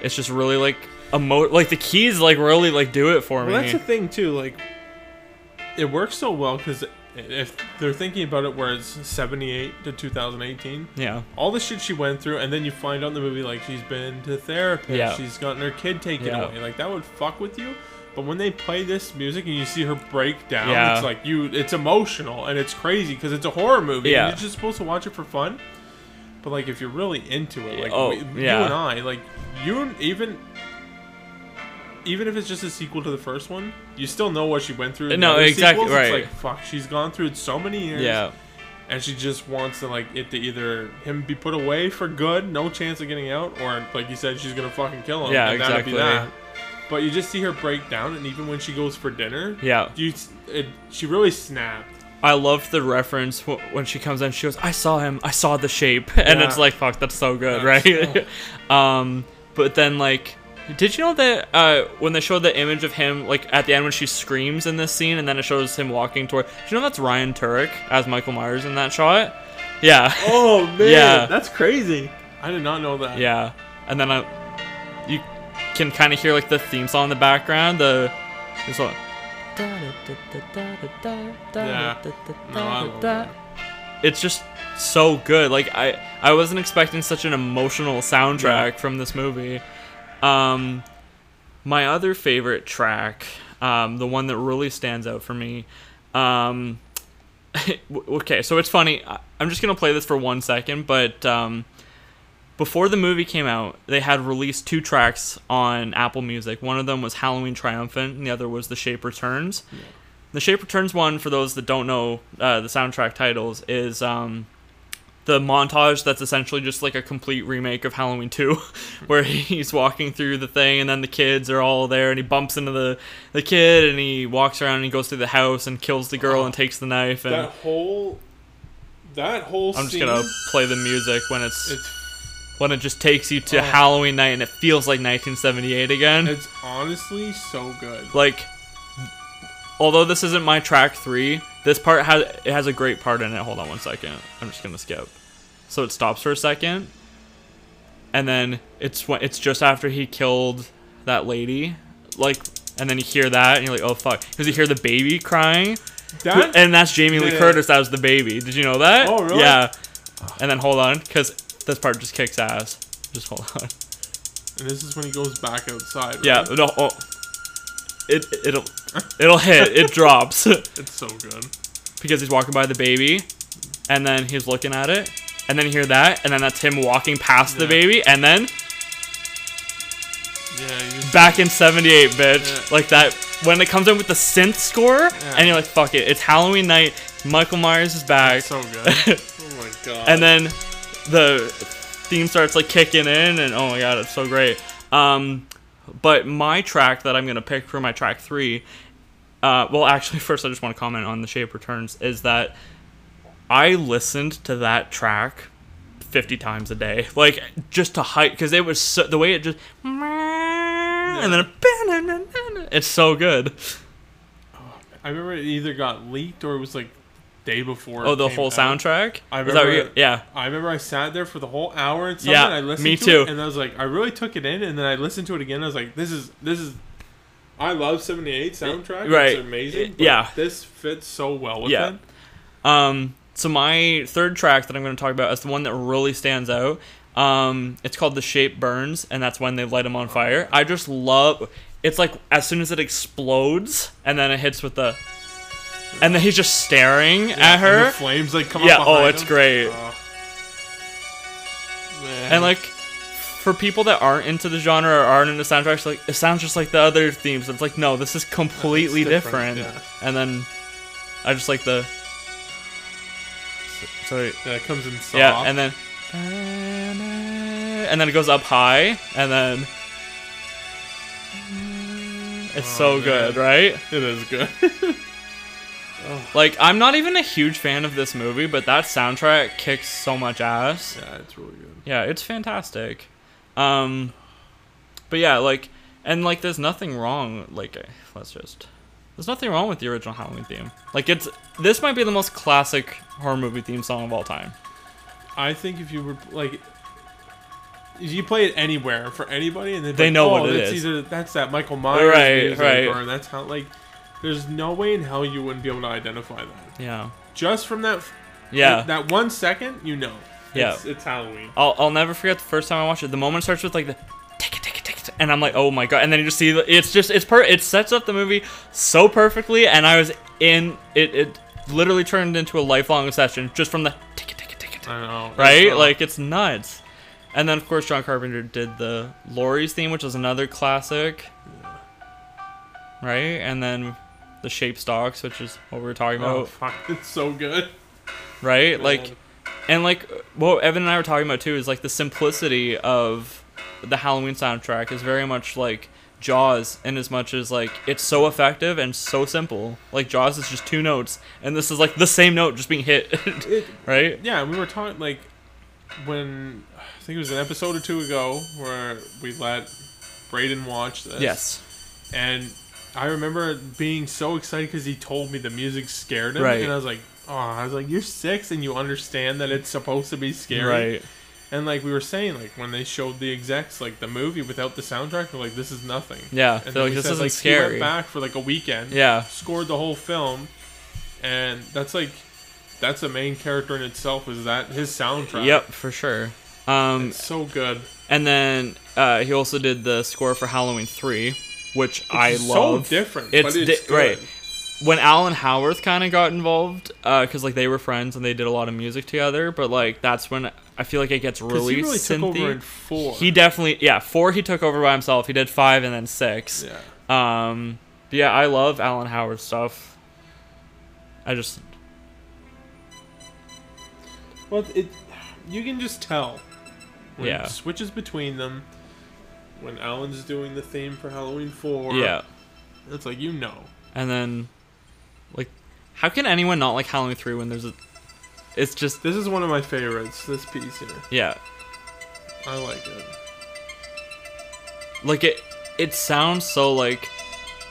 It's just really, like... Emo- like the keys like really like do it for well, me. Well, that's the thing too, like it works so well because if they're thinking about it where it's seventy-eight to two thousand eighteen, yeah, all the shit she went through, and then you find out in the movie like she's been to therapy, yeah. she's gotten her kid taken yeah. away, like that would fuck with you. But when they play this music and you see her break down, yeah. it's like you it's emotional and it's crazy because it's a horror movie yeah. and you're just supposed to watch it for fun. But like if you're really into it, like oh, we, yeah. you and I, like you even Even if it's just a sequel to the first one, you still know what she went through. In no, exactly sequels. Right. It's like, fuck, she's gone through it so many years. Yeah. and she just wants to, like, it to either him be put away for good, no chance of getting out, or, like you said, she's gonna fucking kill him. Yeah, and exactly. That'd be that. But you just see her break down, and even when she goes for dinner, yeah, you, it, she really snapped. I love the reference when she comes in. She goes, "I saw him. I saw the shape," and yeah. It's like, "Fuck, that's so good, that's right?" So... um, but then, like, did you know that uh, when they showed the image of him, like at the end when she screams in this scene, and then it shows him walking toward. Did you know that's Ryan Turek as Michael Myers in that shot? Yeah. Oh man, yeah. That's crazy. I did not know that. Yeah, and then I, you. can kind of hear like the theme song in the background. The it's like, yeah. No, it's just so good. Like I, I wasn't expecting such an emotional soundtrack yeah. from this movie. Um, my other favorite track, um, the one that really stands out for me. Um, okay, so it's funny. I'm just gonna play this for one second, but um. Before the movie came out, they had released two tracks on Apple Music. One of them was Halloween Triumphant, and the other was The Shape Returns. Yeah. The Shape Returns one, for those that don't know uh, the soundtrack titles, is um, the montage that's essentially just like a complete remake of Halloween two, where he's walking through the thing, and then the kids are all there, and he bumps into the, the kid, and he walks around, and he goes through the house, and kills the girl, oh, and takes the knife. And that whole... That whole I'm scene, just going to play the music when it's... it's when it just takes you to oh. Halloween night and it feels like nineteen seventy-eight again. It's honestly so good. Like, although this isn't my track three, this part has it has a great part in it. Hold on one second. I'm just gonna skip. So it stops for a second, and then it's when it's just after he killed that lady, like, and then you hear that and you're like, oh fuck, because you hear the baby crying, that? And that's Jamie Lee yeah. Curtis. That was the baby. Did you know that? Oh really? Yeah. And then hold on, because. This part just kicks ass. Just hold on. And this is when he goes back outside. Right? Yeah. It'll, oh, it it'll it'll hit. It drops. It's so good. Because he's walking by the baby, and then he's looking at it, and then you hear that, and then that's him walking past yeah. the baby, and then yeah, back in seventy-eight, bitch. Yeah. Like that when it comes in with the synth score, yeah. and you're like, fuck it, it's Halloween night. Michael Myers is back. That's so good. Oh my god. And then. The theme starts like kicking in, and oh my god, it's so great. Um, but my track that I'm gonna pick for my track three, uh, well, actually, first I just want to comment on The Shape Returns is that I listened to that track fifty times a day, like just to hype, because it was so, the way it just yeah. and then it, it's so good. Oh, I remember it either got leaked or it was like. Day before. Oh, the whole out. Soundtrack? I remember. You, yeah. I remember I sat there for the whole hour and something. Yeah, and I listened me to too. It, and I was like, I really took it in, and then I listened to it again. And I was like, this is this is. I love seventy-eight soundtrack. Right. It's amazing. But yeah. This fits so well with yeah. it. Um. So my third track that I'm going to talk about is the one that really stands out. Um. It's called "The Shape Burns," and that's when they light him on fire. I just love. It's like as soon as it explodes, and then it hits with the. And then he's just staring yeah, at her. And the flames like come yeah, up behind Yeah, oh, it's him. Great. Oh. And like, for people that aren't into the genre or aren't into soundtracks, like it sounds just like the other themes. It's like, no, this is completely it's different. different. Yeah. And then I just like the. Sorry. Yeah, it comes in soft. Yeah, and then. And then it goes up high, and then. It's oh, so man. Good, right? It is good. Like, I'm not even a huge fan of this movie, but that soundtrack kicks so much ass. Yeah, it's really good. Yeah, it's fantastic. Um, but yeah, like, and like, there's nothing wrong. Like, let's just, there's nothing wrong with the original Halloween theme. Like, it's this might be the most classic horror movie theme song of all time. I think if you were like, if you play it anywhere for anybody, and they like, know oh, what it is. Either, that's that Michael Myers, right? Right. Or that's how like. There's no way in hell you wouldn't be able to identify that. Yeah. Just from that, yeah. that one second, you know. It's, yeah. It's Halloween. I'll I'll never forget the first time I watched it. The moment starts with like the tick it tick it tick it, and I'm like, oh my god, and then you just see the, it's just it's per it sets up the movie so perfectly, and I was in it. It literally turned into a lifelong session just from the tick it tick it tick it. I know. Right? Like it's nuts. And then of course John Carpenter did the Laurie's theme, which is another classic. Yeah. Right, and then. The Shape Stalks, which is what we were talking about. Oh, fuck. It's so good. right? Man. Like, and like what Evan and I were talking about too is like the simplicity of the Halloween soundtrack is very much like Jaws, in as much as like it's so effective and so simple. Like Jaws is just two notes, and this is like the same note just being hit, it, right? Yeah, we were talking like when I think it was an episode or two ago where we let Brayden watch this. Yes, and I remember being so excited because he told me the music scared him, right. And I was like, "Oh, I was like, you're six and you understand that it's supposed to be scary." Right. And, like, we were saying, like, when they showed the execs, like, the movie without the soundtrack, they're like, this is nothing. Yeah, and they're like, this said, isn't like, scary. He went back for, like, a weekend. Yeah. Scored the whole film. And that's, like, that's a main character in itself, is that his soundtrack. Yep, for sure. Um, it's so good. And then uh, he also did the score for Halloween three, which, which I is love. It's so different, it's but it's di- good. Right. When Alan Howarth kind of got involved, because, uh, like, they were friends and they did a lot of music together, but, like, that's when... I feel like it gets really, he really synthy. Took over in four. He definitely, yeah, four he took over by himself. He did five and then six. Yeah. Um, yeah, I love Alan Howard's stuff. I just... Well, it, you can just tell. When yeah. It switches between them. When Alan's doing the theme for Halloween four. Yeah. It's like, you know. And then, like, how can anyone not like Halloween three when there's a... It's just... This is one of my favorites, this piece here. Yeah. I like it. Like, it it sounds so, like,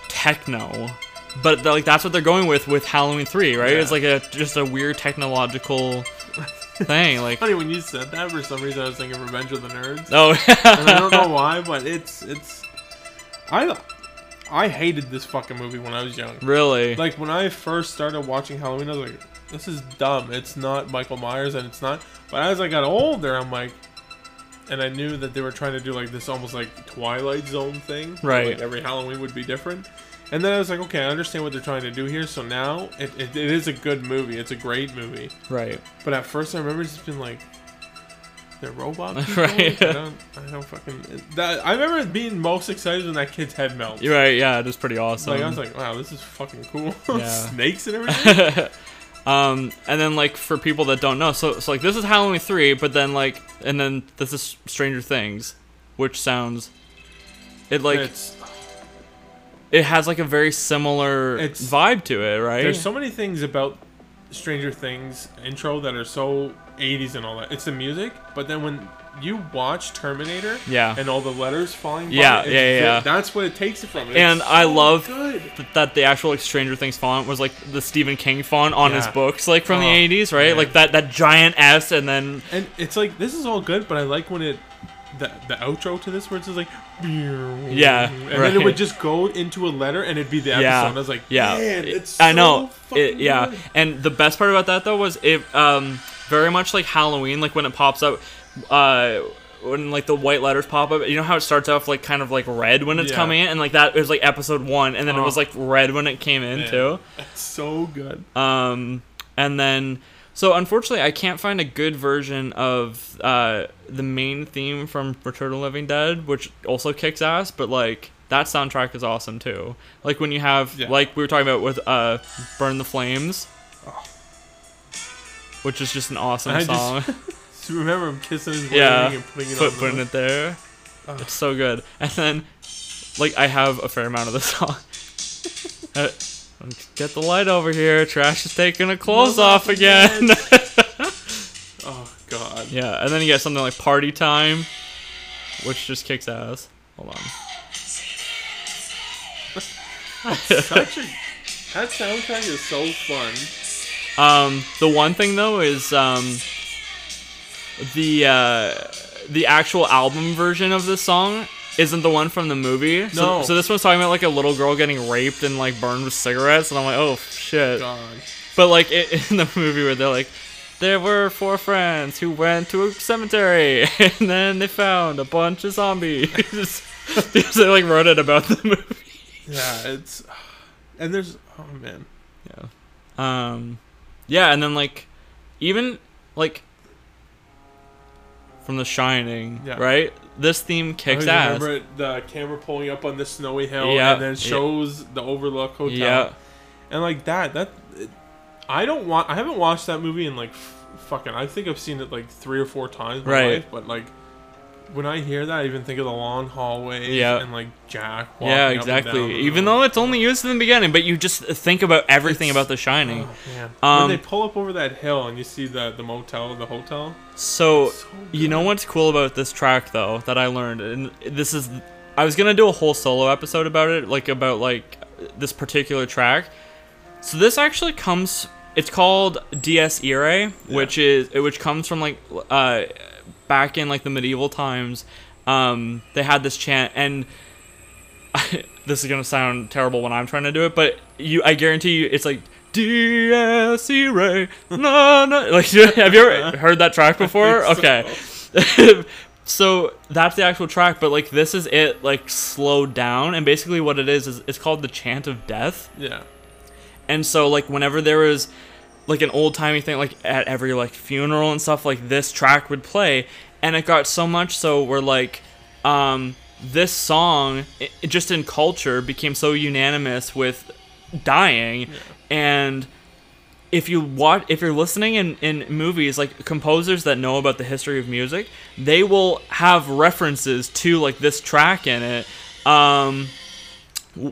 techno. But, like, that's what they're going with with Halloween three, right? Yeah. It's, like, a just a weird technological thing. Like, funny, when you said that, for some reason I was thinking Revenge of the Nerds. Oh, yeah. And I don't know why, but it's... it's I... I hated this fucking movie when I was young. Really? Like, when I first started watching Halloween, I was like, this is dumb. It's not Michael Myers, and it's not... But as I got older, I'm like... And I knew that they were trying to do, like, this almost, like, Twilight Zone thing. Right. Like, every Halloween would be different. And then I was like, okay, I understand what they're trying to do here, so now... It, it, it is a good movie. It's a great movie. Right. But at first, I remember just being like... They're robot people? Right. I don't, I don't fucking... That, I remember being most excited when that kid's head melts. You're right, yeah, it was pretty awesome. Like, I was like, wow, this is fucking cool. Yeah. Snakes and everything. um, and then, like, for people that don't know, so, so, like, this is Halloween three, but then, like, and then this is Stranger Things, which sounds... It, like... It's, it has, like, a very similar vibe to it, right? There's so many things about Stranger Things intro that are so... eighties and all that. It's the music, but then when you watch Terminator, yeah, and all the letters falling, yeah, by, yeah, yeah, yeah, that's what it takes it from. It's and I so love good. that the actual like, Stranger Things font was like the Stephen King font on yeah. his books, like from oh, the eighties, right? Man. Like that that giant S, and then and it's like this is all good, but I like when it the the outro to this where it's just like yeah, and right. then it would just go into a letter and it'd be the episode. Yeah. I was like, yeah, man, it's so I know, it, yeah, good. And the best part about that though was it um. very much like Halloween, like when it pops up, uh, when like the white letters pop up, you know how it starts off like kind of like red when it's yeah. coming in, and like that it was like episode one, and then oh. it was like red when it came in Man. too. That's so good. Um, and then so unfortunately I can't find a good version of uh the main theme from Return of the Living Dead, which also kicks ass, but like that soundtrack is awesome too. Like when you have yeah. like we were talking about with uh Burn the Flames. Oh. Which is just an awesome I song. Just, just remember him kissing his wedding yeah. and putting it Put, on. Putting the... it there. Oh. It's so good. And then, like, I have a fair amount of the song. uh, get the light over here. Trash is taking her clothes off again. Oh, God. Yeah, and then you get something like Party Time, which just kicks ass. Hold on. Such a, that soundtrack is so fun. Um, the one thing though is um, the uh, the actual album version of this song isn't the one from the movie. No. So, so this one's talking about like a little girl getting raped and like burned with cigarettes, and I'm like, oh shit. God. But like it, in the movie where they're like, there were four friends who went to a cemetery and then they found a bunch of zombies. They like wrote it about the movie. Yeah, it's and there's oh man, yeah. Um. Yeah, and then, like, even, like, from The Shining, yeah. right? This theme kicks I ass. I remember the camera pulling up on the snowy hill, yeah. and then shows yeah. the Overlook Hotel. Yeah. And, like, that, that it, I don't want. I haven't watched that movie in like f- fucking. I think I've seen it like three or four times in my right. life. But like, when I hear that, I even think of the long hallways yeah. and like Jack. Walking yeah, exactly. Up and down. Even though it's only used in the beginning, but you just think about everything it's, about The Shining. Oh, yeah. Um, when they pull up over that hill and you see the the motel, the hotel. So, so you know what's cool about this track though that I learned, and this is I was gonna do a whole solo episode about it, like about like this particular track. So this actually comes. It's called Dies Irae, yeah. which is which comes from like uh, back in like the medieval times. Um, they had this chant, and I, this is gonna sound terrible when I'm trying to do it, but you, I guarantee you, it's like Dies Irae. No, no. Like, have you ever heard that track before? Okay. So. So that's the actual track, but like this is it, like slowed down, and basically what it is is it's called the Chant of Death. Yeah. And so, like, whenever there was, like, an old-timey thing, like, at every, like, funeral and stuff, like, this track would play. And it got so much so where, like, um, this song, it, it just in culture, became so unanimous with dying. Yeah. And if, you watch, if you're listening in, in movies, like, composers that know about the history of music, they will have references to, like, this track in it, um,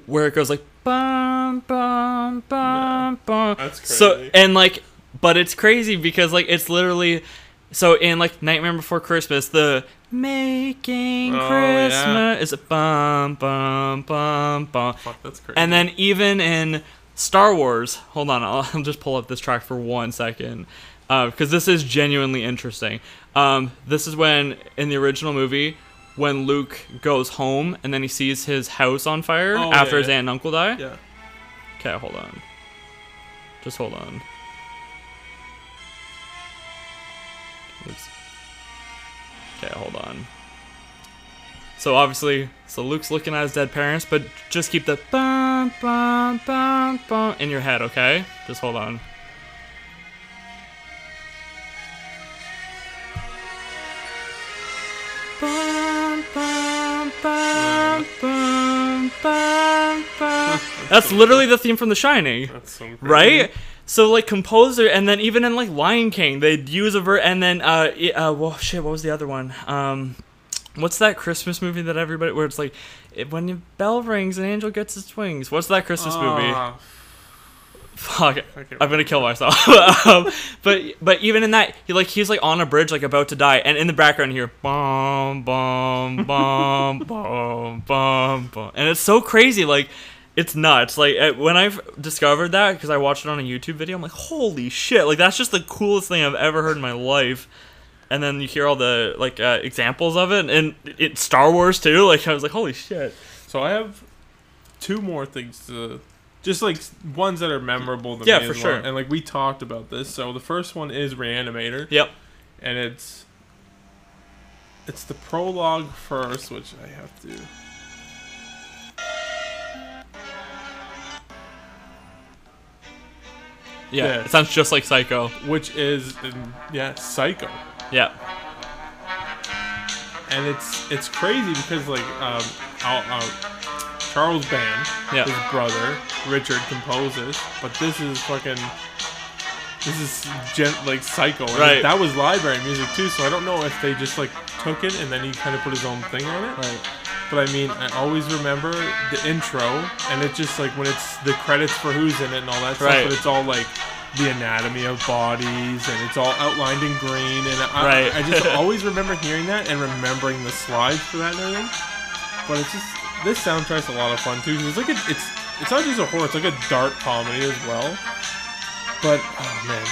where it goes, like, Bum, bum, bum, bum. That's crazy. So and like, but it's crazy because like it's literally, so in like Nightmare Before Christmas, the making oh, Christmas yeah. is a bum bum bum bum. Fuck, that's crazy. And then even in Star Wars, hold on, I'll, I'll just pull up this track for one second, because uh, this is genuinely interesting. Um, this is when in the original movie. When Luke goes home and then he sees his house on fire oh, after yeah, his yeah. aunt and uncle die. Yeah. Okay, hold on. Just hold on. Oops. Okay, hold on. So obviously, so Luke's looking at his dead parents, but just keep the bum bum bum bum in your head, okay? Just hold on. That's literally the theme from The Shining. That's so crazy. Right? So, like, composer, and then even in, like, Lion King, they'd use a ver- and then, uh, uh, well, shit, what was the other one? Um, what's that Christmas movie that everybody, where it's like, it, when your bell rings, an angel gets its wings. What's that Christmas uh, movie? Fuck, I'm gonna kill myself. um, but, but even in that, he, like, he's, like, on a bridge, like, about to die, and in the background here, bum, bum, bum, bum, bum, bum. And it's so crazy, like, it's nuts. Like, when I've discovered that, because I watched it on a YouTube video, I'm like, holy shit. Like, that's just the coolest thing I've ever heard in my life. And then you hear all the, like, uh, examples of it. And it's Star Wars, too. Like, I was like, holy shit. So I have two more things to... Just, like, ones that are memorable to yeah, me. Yeah, for sure. Well. And, like, we talked about this. So the first one is Reanimator. Yep. And it's... It's the prologue first, which I have to... Yeah, yeah, it sounds just like Psycho. Which is, yeah, Psycho. Yeah. And it's it's crazy because, like, um, I'll, I'll, Charles Band, yeah. his brother, Richard, composes, but this is fucking, this is, gen- like, Psycho. And right. Like, that was library music, too, so I don't know if they just, like, took it and then he kind of put his own thing on it. Right. But I mean, I always remember the intro, and it's just like when it's the credits for who's in it and all that stuff, right. but it's all like the anatomy of bodies, and it's all outlined in green, and I, right. I just always remember hearing that and remembering the slides for that and everything. But it's just, this soundtrack's a lot of fun too. It's like a, it's it's not just a horror, it's like a dark comedy as well. But, oh man.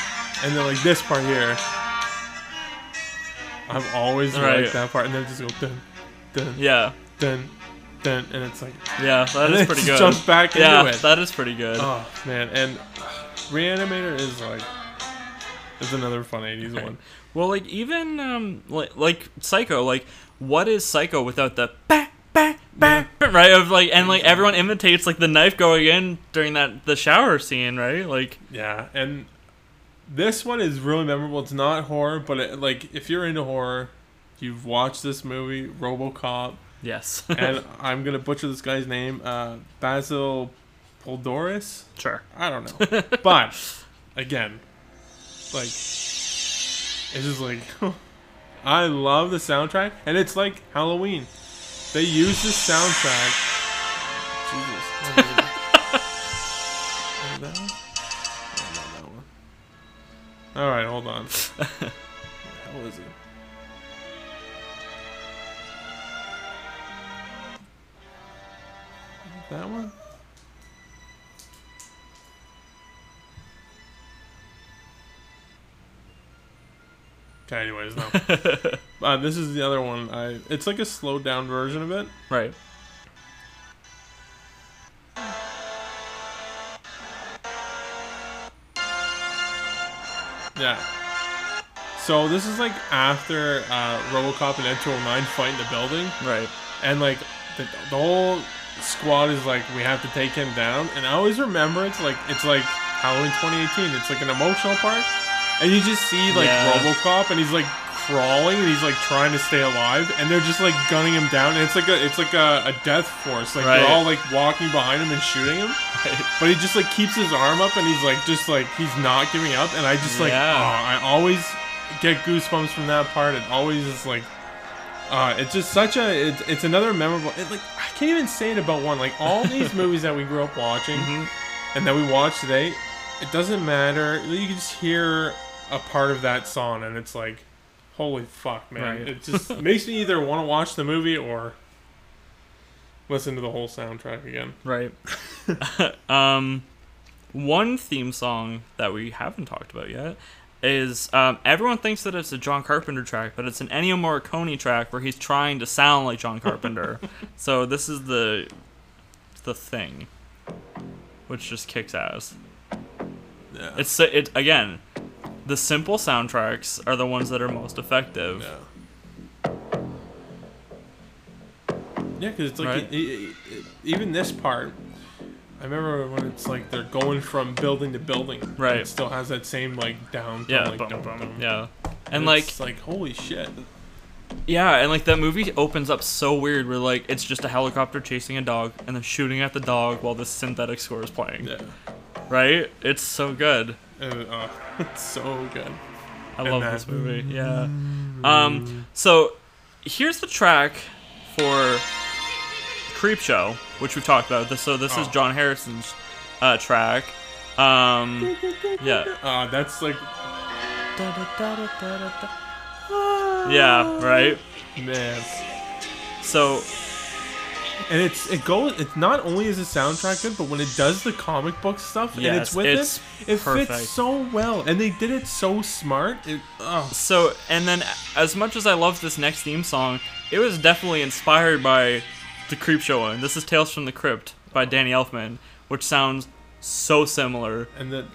And then like this part here, I've always right. liked that part, and then just go dun, dun. Yeah. Dun, dun, and it's like yeah, that is pretty good. Jump back yeah, into it. That is pretty good. Oh man, and Reanimator is like it's another fun eighties right. one. Well, like even um, like like Psycho, like what is Psycho without the bah, bah, bah, yeah. right of like and like everyone imitates like the knife going in during that the shower scene, right? Like yeah, and this one is really memorable. It's not horror, but it, like if you're into horror, you've watched this movie, RoboCop. Yes. And I'm going to butcher this guy's name. Uh, Basil Poldoris? Sure. I don't know. But again. Like, it's just like, I love the soundtrack, and it's like Halloween. They use this soundtrack. Jesus. Oh, that one? Oh, not that one. All right, hold on. What the hell is it? That one? Okay, anyways, no. uh, this is the other one. I It's like a slowed down version of it. Right. Yeah. So this is like after uh, RoboCop and Ed two oh nine fight in the building. Right. And like the, the whole squad is like, we have to take him down. And I always remember it's like it's like Halloween twenty eighteen. It's like an emotional part. And you just see, like, yeah. RoboCop, and he's, like, crawling, and he's, like, trying to stay alive, and they're just, like, gunning him down, and it's like a it's like a, a death force. Like, right. They're all, like, walking behind him and shooting him, right. But he just, like, keeps his arm up, and he's, like, just, like, he's not giving up, and I just, like, yeah. oh, I always get goosebumps from that part. It always is, like, uh, it's just such a, it's, it's another memorable, it, like, I can't even say it about one. Like, all these movies that we grew up watching, mm-hmm. and that we watch today, it doesn't matter. You can just hear a part of that song, and it's like, holy fuck, man. Right. It just makes me either want to watch the movie or listen to the whole soundtrack again. Right. um, one theme song that we haven't talked about yet is, um, everyone thinks that it's a John Carpenter track, but it's an Ennio Morricone track where he's trying to sound like John Carpenter. So this is the, the Thing, which just kicks ass. Yeah. It's it again. The simple soundtracks are the ones that are most effective. Yeah, yeah, because it's like right? it, it, it, even this part. I remember when it's like they're going from building to building. Right. And it still has that same like down. Yeah. Like, bum, dum, bum, dum. Yeah. And, and like, it's like, holy shit. Yeah, and like that movie opens up so weird. Where like it's just a helicopter chasing a dog and then shooting at the dog while this synthetic score is playing. Yeah. Right? It's so good. Uh, uh, it's so good. I and love that. This movie. Yeah. Um, so, here's the track for Creepshow, which we've talked about. So, this oh. is John Harrison's uh, track. Um, yeah. Uh, that's like... Yeah, right? Man. So... And it's it goes. It's not only is the soundtrack good, but when it does the comic book stuff, yes, and it's with it's it, it perfect. Fits so well, and they did it so smart. It, oh. So, and then as much as I love this next theme song, it was definitely inspired by the Creepshow one. This is Tales from the Crypt by Danny Elfman, which sounds so similar. And then,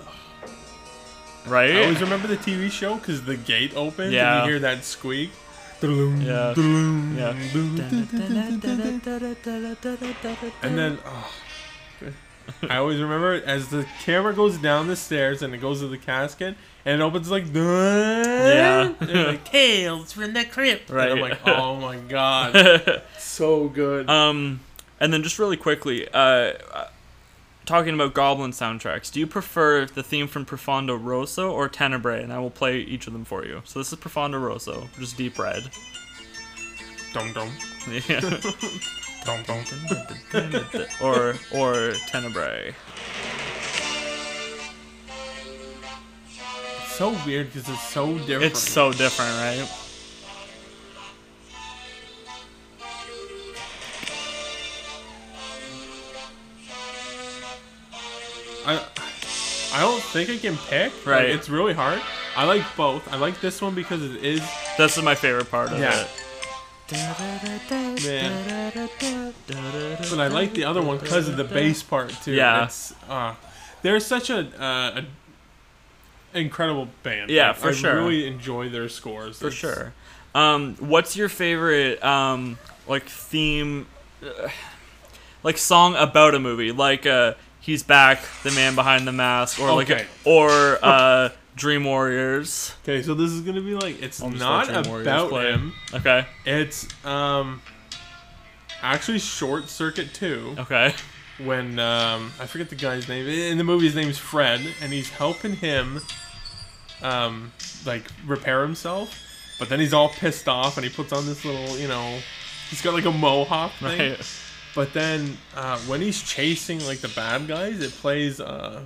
right? I always remember the T V show because the gate opens yeah. and you hear that squeak. Yeah. Yeah. And then oh, I always remember it as the camera goes down the stairs and it goes to the casket and it opens like yeah. like Tales from the Crypt. Right. And I'm like, oh my god. So good. Um and then just really quickly, uh talking about Goblin soundtracks, do you prefer the theme from Profondo Rosso or Tenebrae? And I will play each of them for you. So this is Profondo Rosso, just Deep Red. Dum dum. Yeah. Dum dum. Or or Tenebrae. It's so weird because it's so different. It's so different, right? I, I don't think I can pick. Right, like, it's really hard. I like both. I like this one because it is. This is my favorite part of yeah. it. Man. But I like the other one because of the bass part too. Yeah, it's, uh, they're such a, uh, a incredible band. Yeah, like, for I sure. I really enjoy their scores. For it's... sure. Um, what's your favorite um, like theme, uh, like song about a movie, like a. Uh, He's back, the man behind the mask, or like, okay. a, or uh, Dream Warriors. Okay, so this is gonna be like it's not about him. Okay, it's um, Actually, Short Circuit two. Okay. When, um, I forget the guy's name. In the movie, his name's Fred, and he's helping him, um, like, repair himself. But then he's all pissed off, and he puts on this little, you know, he's got, like, a mohawk thing. Right. But then, uh, when he's chasing, like, the bad guys, it plays, uh,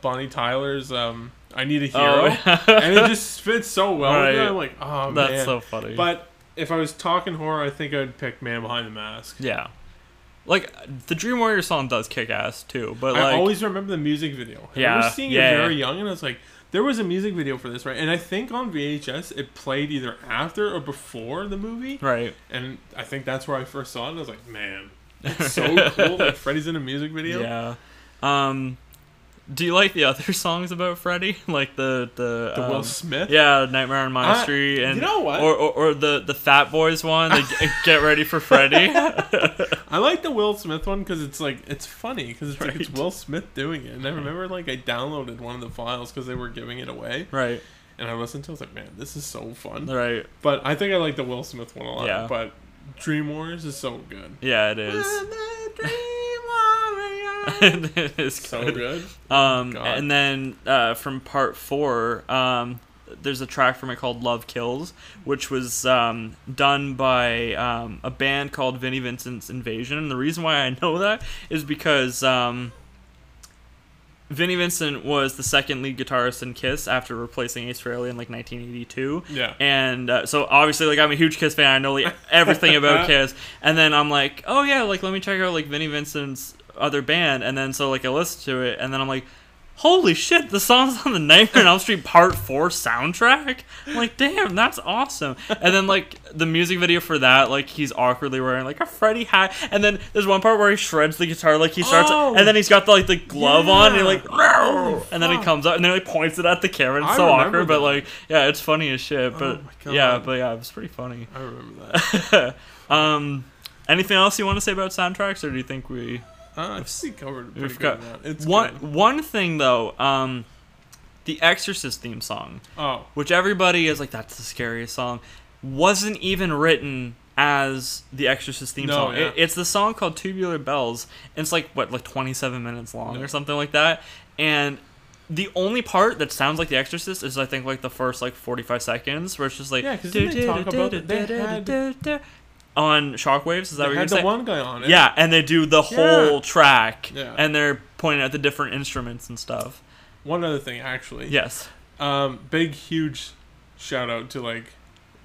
Bonnie Tyler's, um, I Need a Hero. Oh. And it just fits so well. Right. With it. I'm like, oh, That's man. That's so funny. But if I was talking horror, I think I would pick Man Behind the Mask. Yeah. Like, the Dream Warrior song does kick ass, too. But like, I always remember the music video. I yeah, remember seeing yeah, it very yeah. young, and I was like, there was a music video for this, right? And I think on V H S, it played either after or before the movie. Right. And I think that's where I first saw it, and I was like, man, it's so cool that Freddy's in a music video. Yeah. Um, do you like the other songs about Freddy? Like the... The, the um, Will Smith? Yeah, Nightmare on Elm Street. Uh, you know what? Or, or, or the, the Fat Boys one, like, Get Ready for Freddy. I like the Will Smith one because it's like it's funny because it's, right. like, it's Will Smith doing it, and I remember like I downloaded one of the files because they were giving it away, right? And I listened to it, I was like, man, this is so fun, right? But I think I like the Will Smith one a lot. Yeah. But Dream Warriors is so good. Yeah, it is. It is good. So good. Um, God. And then uh, from part four, um, there's a track from it called Love Kills, which was um, done by um, a band called Vinnie Vincent's Invasion. And the reason why I know that is because um, Vinnie Vincent was the second lead guitarist in Kiss after replacing Ace Frehley in like nineteen eighty-two. Yeah. And uh, so obviously, like, I'm a huge Kiss fan. I know like everything about Kiss. And then I'm like, oh yeah, like let me check out like Vinnie Vincent's other band. And then so like I listened to it, and then I'm like, holy shit, the song's on the Nightmare on Elm Street Part four soundtrack? I'm like, damn, that's awesome. And then, like, the music video for that, like, he's awkwardly wearing, like, a Freddy hat. And then there's one part where he shreds the guitar, like, he starts, oh, and then he's got, the, like, the glove yeah. on, and he, like, oh, and then he comes up, and then he like, points it at the camera. It's I so awkward, that. But, like, yeah, it's funny as shit. But, oh yeah, but, yeah, it was pretty funny. I remember that. um, anything else you want to say about soundtracks, or do you think we... Uh, I've seen covered pretty good now. It's one good. One thing though, um, the Exorcist theme song, oh, which everybody is like, that's the scariest song, wasn't even written as the Exorcist theme no, song. Yeah. It, it's the song called Tubular Bells. And it's like what, like twenty-seven minutes long yeah. or something like that. And the only part that sounds like The Exorcist is, I think, like the first like forty-five seconds, where it's just like yeah, because they talk about it. On Shockwaves, is that they what you're saying? They had the one guy on it. Yeah, and they do the yeah. whole track, yeah. and they're pointing at the different instruments and stuff. One other thing, actually. Yes. Um, big, huge shout-out to, like,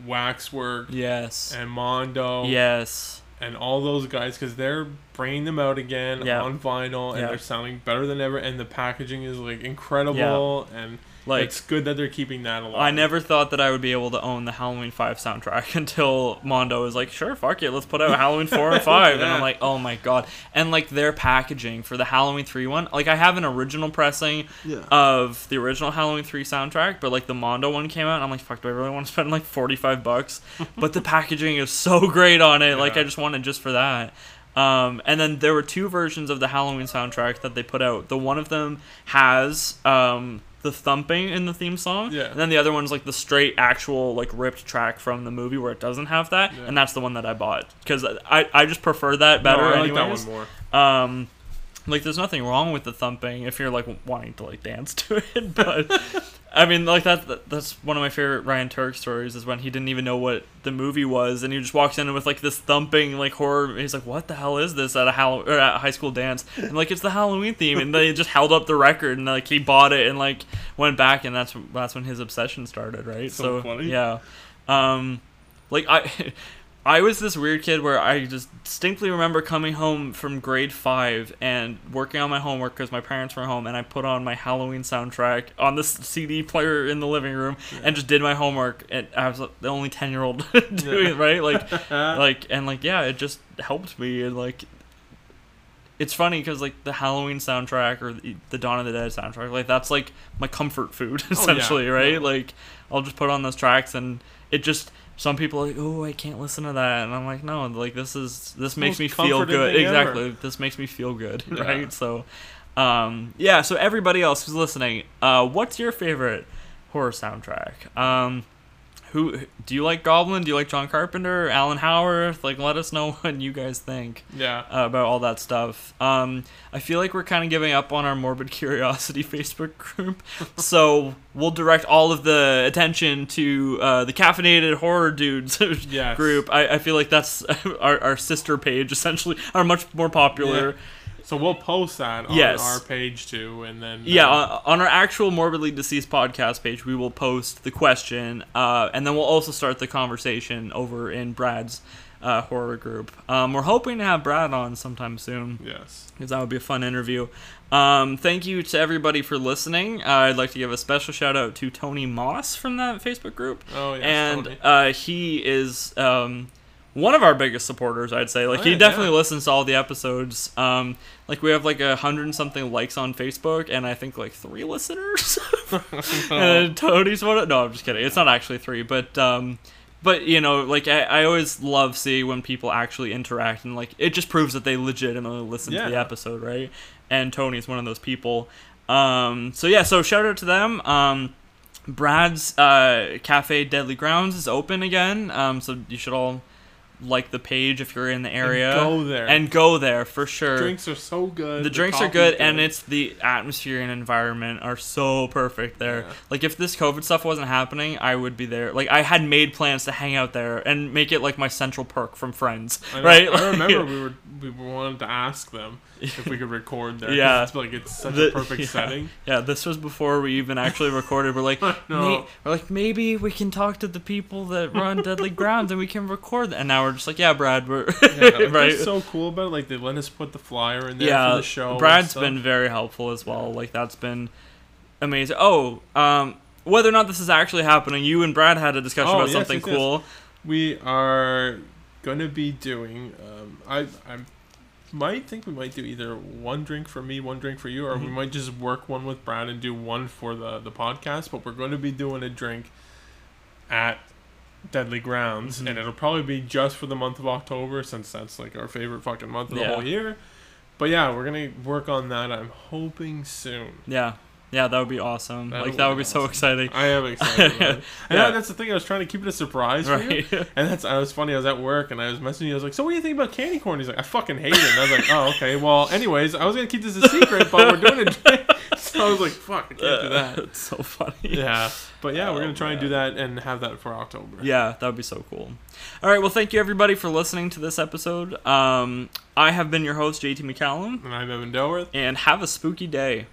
Waxwork. Yes. And Mondo. Yes. And all those guys, because they're bringing them out again yeah. on vinyl, and yeah. they're sounding better than ever, and the packaging is, like, incredible, yeah. and... Like, it's good that they're keeping that alive. I never thought that I would be able to own the Halloween five soundtrack until Mondo was like, sure, fuck it, let's put out Halloween four and five. Yeah. And I'm like, oh my god. And, like, their packaging for the Halloween three one, like, I have an original pressing yeah. of the original Halloween three soundtrack, but, like, the Mondo one came out, and I'm like, fuck, do I really want to spend, like, forty-five bucks? But the packaging is so great on it. Yeah. Like, I just want it just for that. Um, and then there were two versions of the Halloween soundtrack that they put out. The one of them has... Um, the thumping in the theme song, yeah. and then the other one's like the straight actual like ripped track from the movie where it doesn't have that, yeah. and that's the one that I bought because I, I just prefer that better. No, I like anyways. that one more. Um, like there's nothing wrong with the thumping if you're like wanting to like dance to it, but I mean like that, that that's one of my favorite Ryan Turek stories is when he didn't even know what the movie was and he just walks in with like this thumping like horror. He's like, what the hell is this at a Hall- or at a high school dance? And like it's the Halloween theme, and they just held up the record and like he bought it and like went back, and that's that's when his obsession started, right? So, so funny. Yeah, um, like I. I was this weird kid where I just distinctly remember coming home from grade five and working on my homework because my parents were home, and I put on my Halloween soundtrack on the C D player in the living room yeah. and just did my homework. And I was like, the only ten year old doing it, right? Like, like, and like, yeah, it just helped me. And like, it's funny because like the Halloween soundtrack or the Dawn of the Dead soundtrack, like that's like my comfort food essentially, oh, yeah. right? Yeah. Like, I'll just put on those tracks, and it just. Some people are like, oh, I can't listen to that, and I'm like, no, like this is this makes me feel good. Exactly, this makes me feel good, right? Yeah. So, um, yeah. So everybody else who's listening, uh, what's your favorite horror soundtrack? Um, who do you like? Goblin? Do you like John Carpenter? Alan Howarth? Like, let us know what you guys think. Yeah. Uh, about all that stuff. Um, I feel like we're kind of giving up on our Morbid Curiosity Facebook group, so we'll direct all of the attention to uh, the Caffeinated Horror Dudes yes. group. I, I feel like that's our, our sister page, essentially, are much more popular. Yeah. So we'll post that on yes. our page too, and then... Uh, yeah, on, on our actual Morbidly Deceased podcast page, we will post the question, uh, and then we'll also start the conversation over in Brad's uh, horror group. Um, we're hoping to have Brad on sometime soon. Yes. Because that would be a fun interview. Um, thank you to everybody for listening. Uh, I'd like to give a special shout-out to Tony Moss from that Facebook group. Oh, yes, And Tony. Uh, he is... Um, one of our biggest supporters, I'd say. Like, oh, yeah, he definitely yeah. listens to all the episodes. Um, like, we have, like, a hundred and something likes on Facebook, and I think, like, three listeners. And Tony's one of... No, I'm just kidding. It's not actually three, but, um... But, you know, like, I, I always love seeing when people actually interact, and, like, it just proves that they legitimately listen yeah. to the episode, right? And Tony's one of those people. Um, so, yeah, so shout out to them. Um... Brad's, uh, Cafe Deadly Grounds is open again, um, so you should all... like the page if you're in the area, and go there and go there for sure. Drinks are so good. The, the drinks are good, good, and it's the atmosphere and environment are so perfect there. Yeah. Like if this COVID stuff wasn't happening, I would be there. Like I had made plans to hang out there and make it like my Central Perk from Friends. I know, right? I remember we were we wanted to ask them if we could record there. Yeah, it's like it's such the, a perfect yeah. setting. Yeah, this was before we even actually recorded. We're like, no. may, we're like maybe we can talk to the people that run Deadly Grounds and we can record that. And now we're just like, yeah, Brad, we're yeah, like, right. So cool about it. Like they let us put the flyer in there yeah, for the show. Brad's been very helpful as well. Yeah. Like that's been amazing. Oh, um, whether or not this is actually happening, you and Brad had a discussion oh, about yes, something yes, cool. Yes. We are gonna be doing. Um, I I might think we might do either one drink for me, one drink for you, or mm-hmm. we might just work one with Brad and do one for the the podcast. But we're going to be doing a drink at Deadly Grounds, mm-hmm. and it'll probably be just for the month of October, since that's like our favorite fucking month of yeah. the whole year. But yeah, we're gonna work on that. I'm hoping soon. Yeah, yeah, that would be awesome. That like would that would be awesome. So exciting. I am excited. About it. And yeah. that's the thing. I was trying to keep it a surprise right. for you, and that's. I was funny. I was at work and I was messaging you. I was like, "So what do you think about candy corn?" He's like, "I fucking hate it." And I was like, "Oh, okay. Well, anyways, I was gonna keep this a secret, but we're doing it." So I was like, fuck, I can't uh, do that. It's so funny. Yeah. But yeah, oh, we're going to try man. and do that and have that for October. Yeah, that would be so cool. All right, well, thank you, everybody, for listening to this episode. Um, I have been your host, J T McCallum. And I'm Evan Dilworth. And have a spooky day.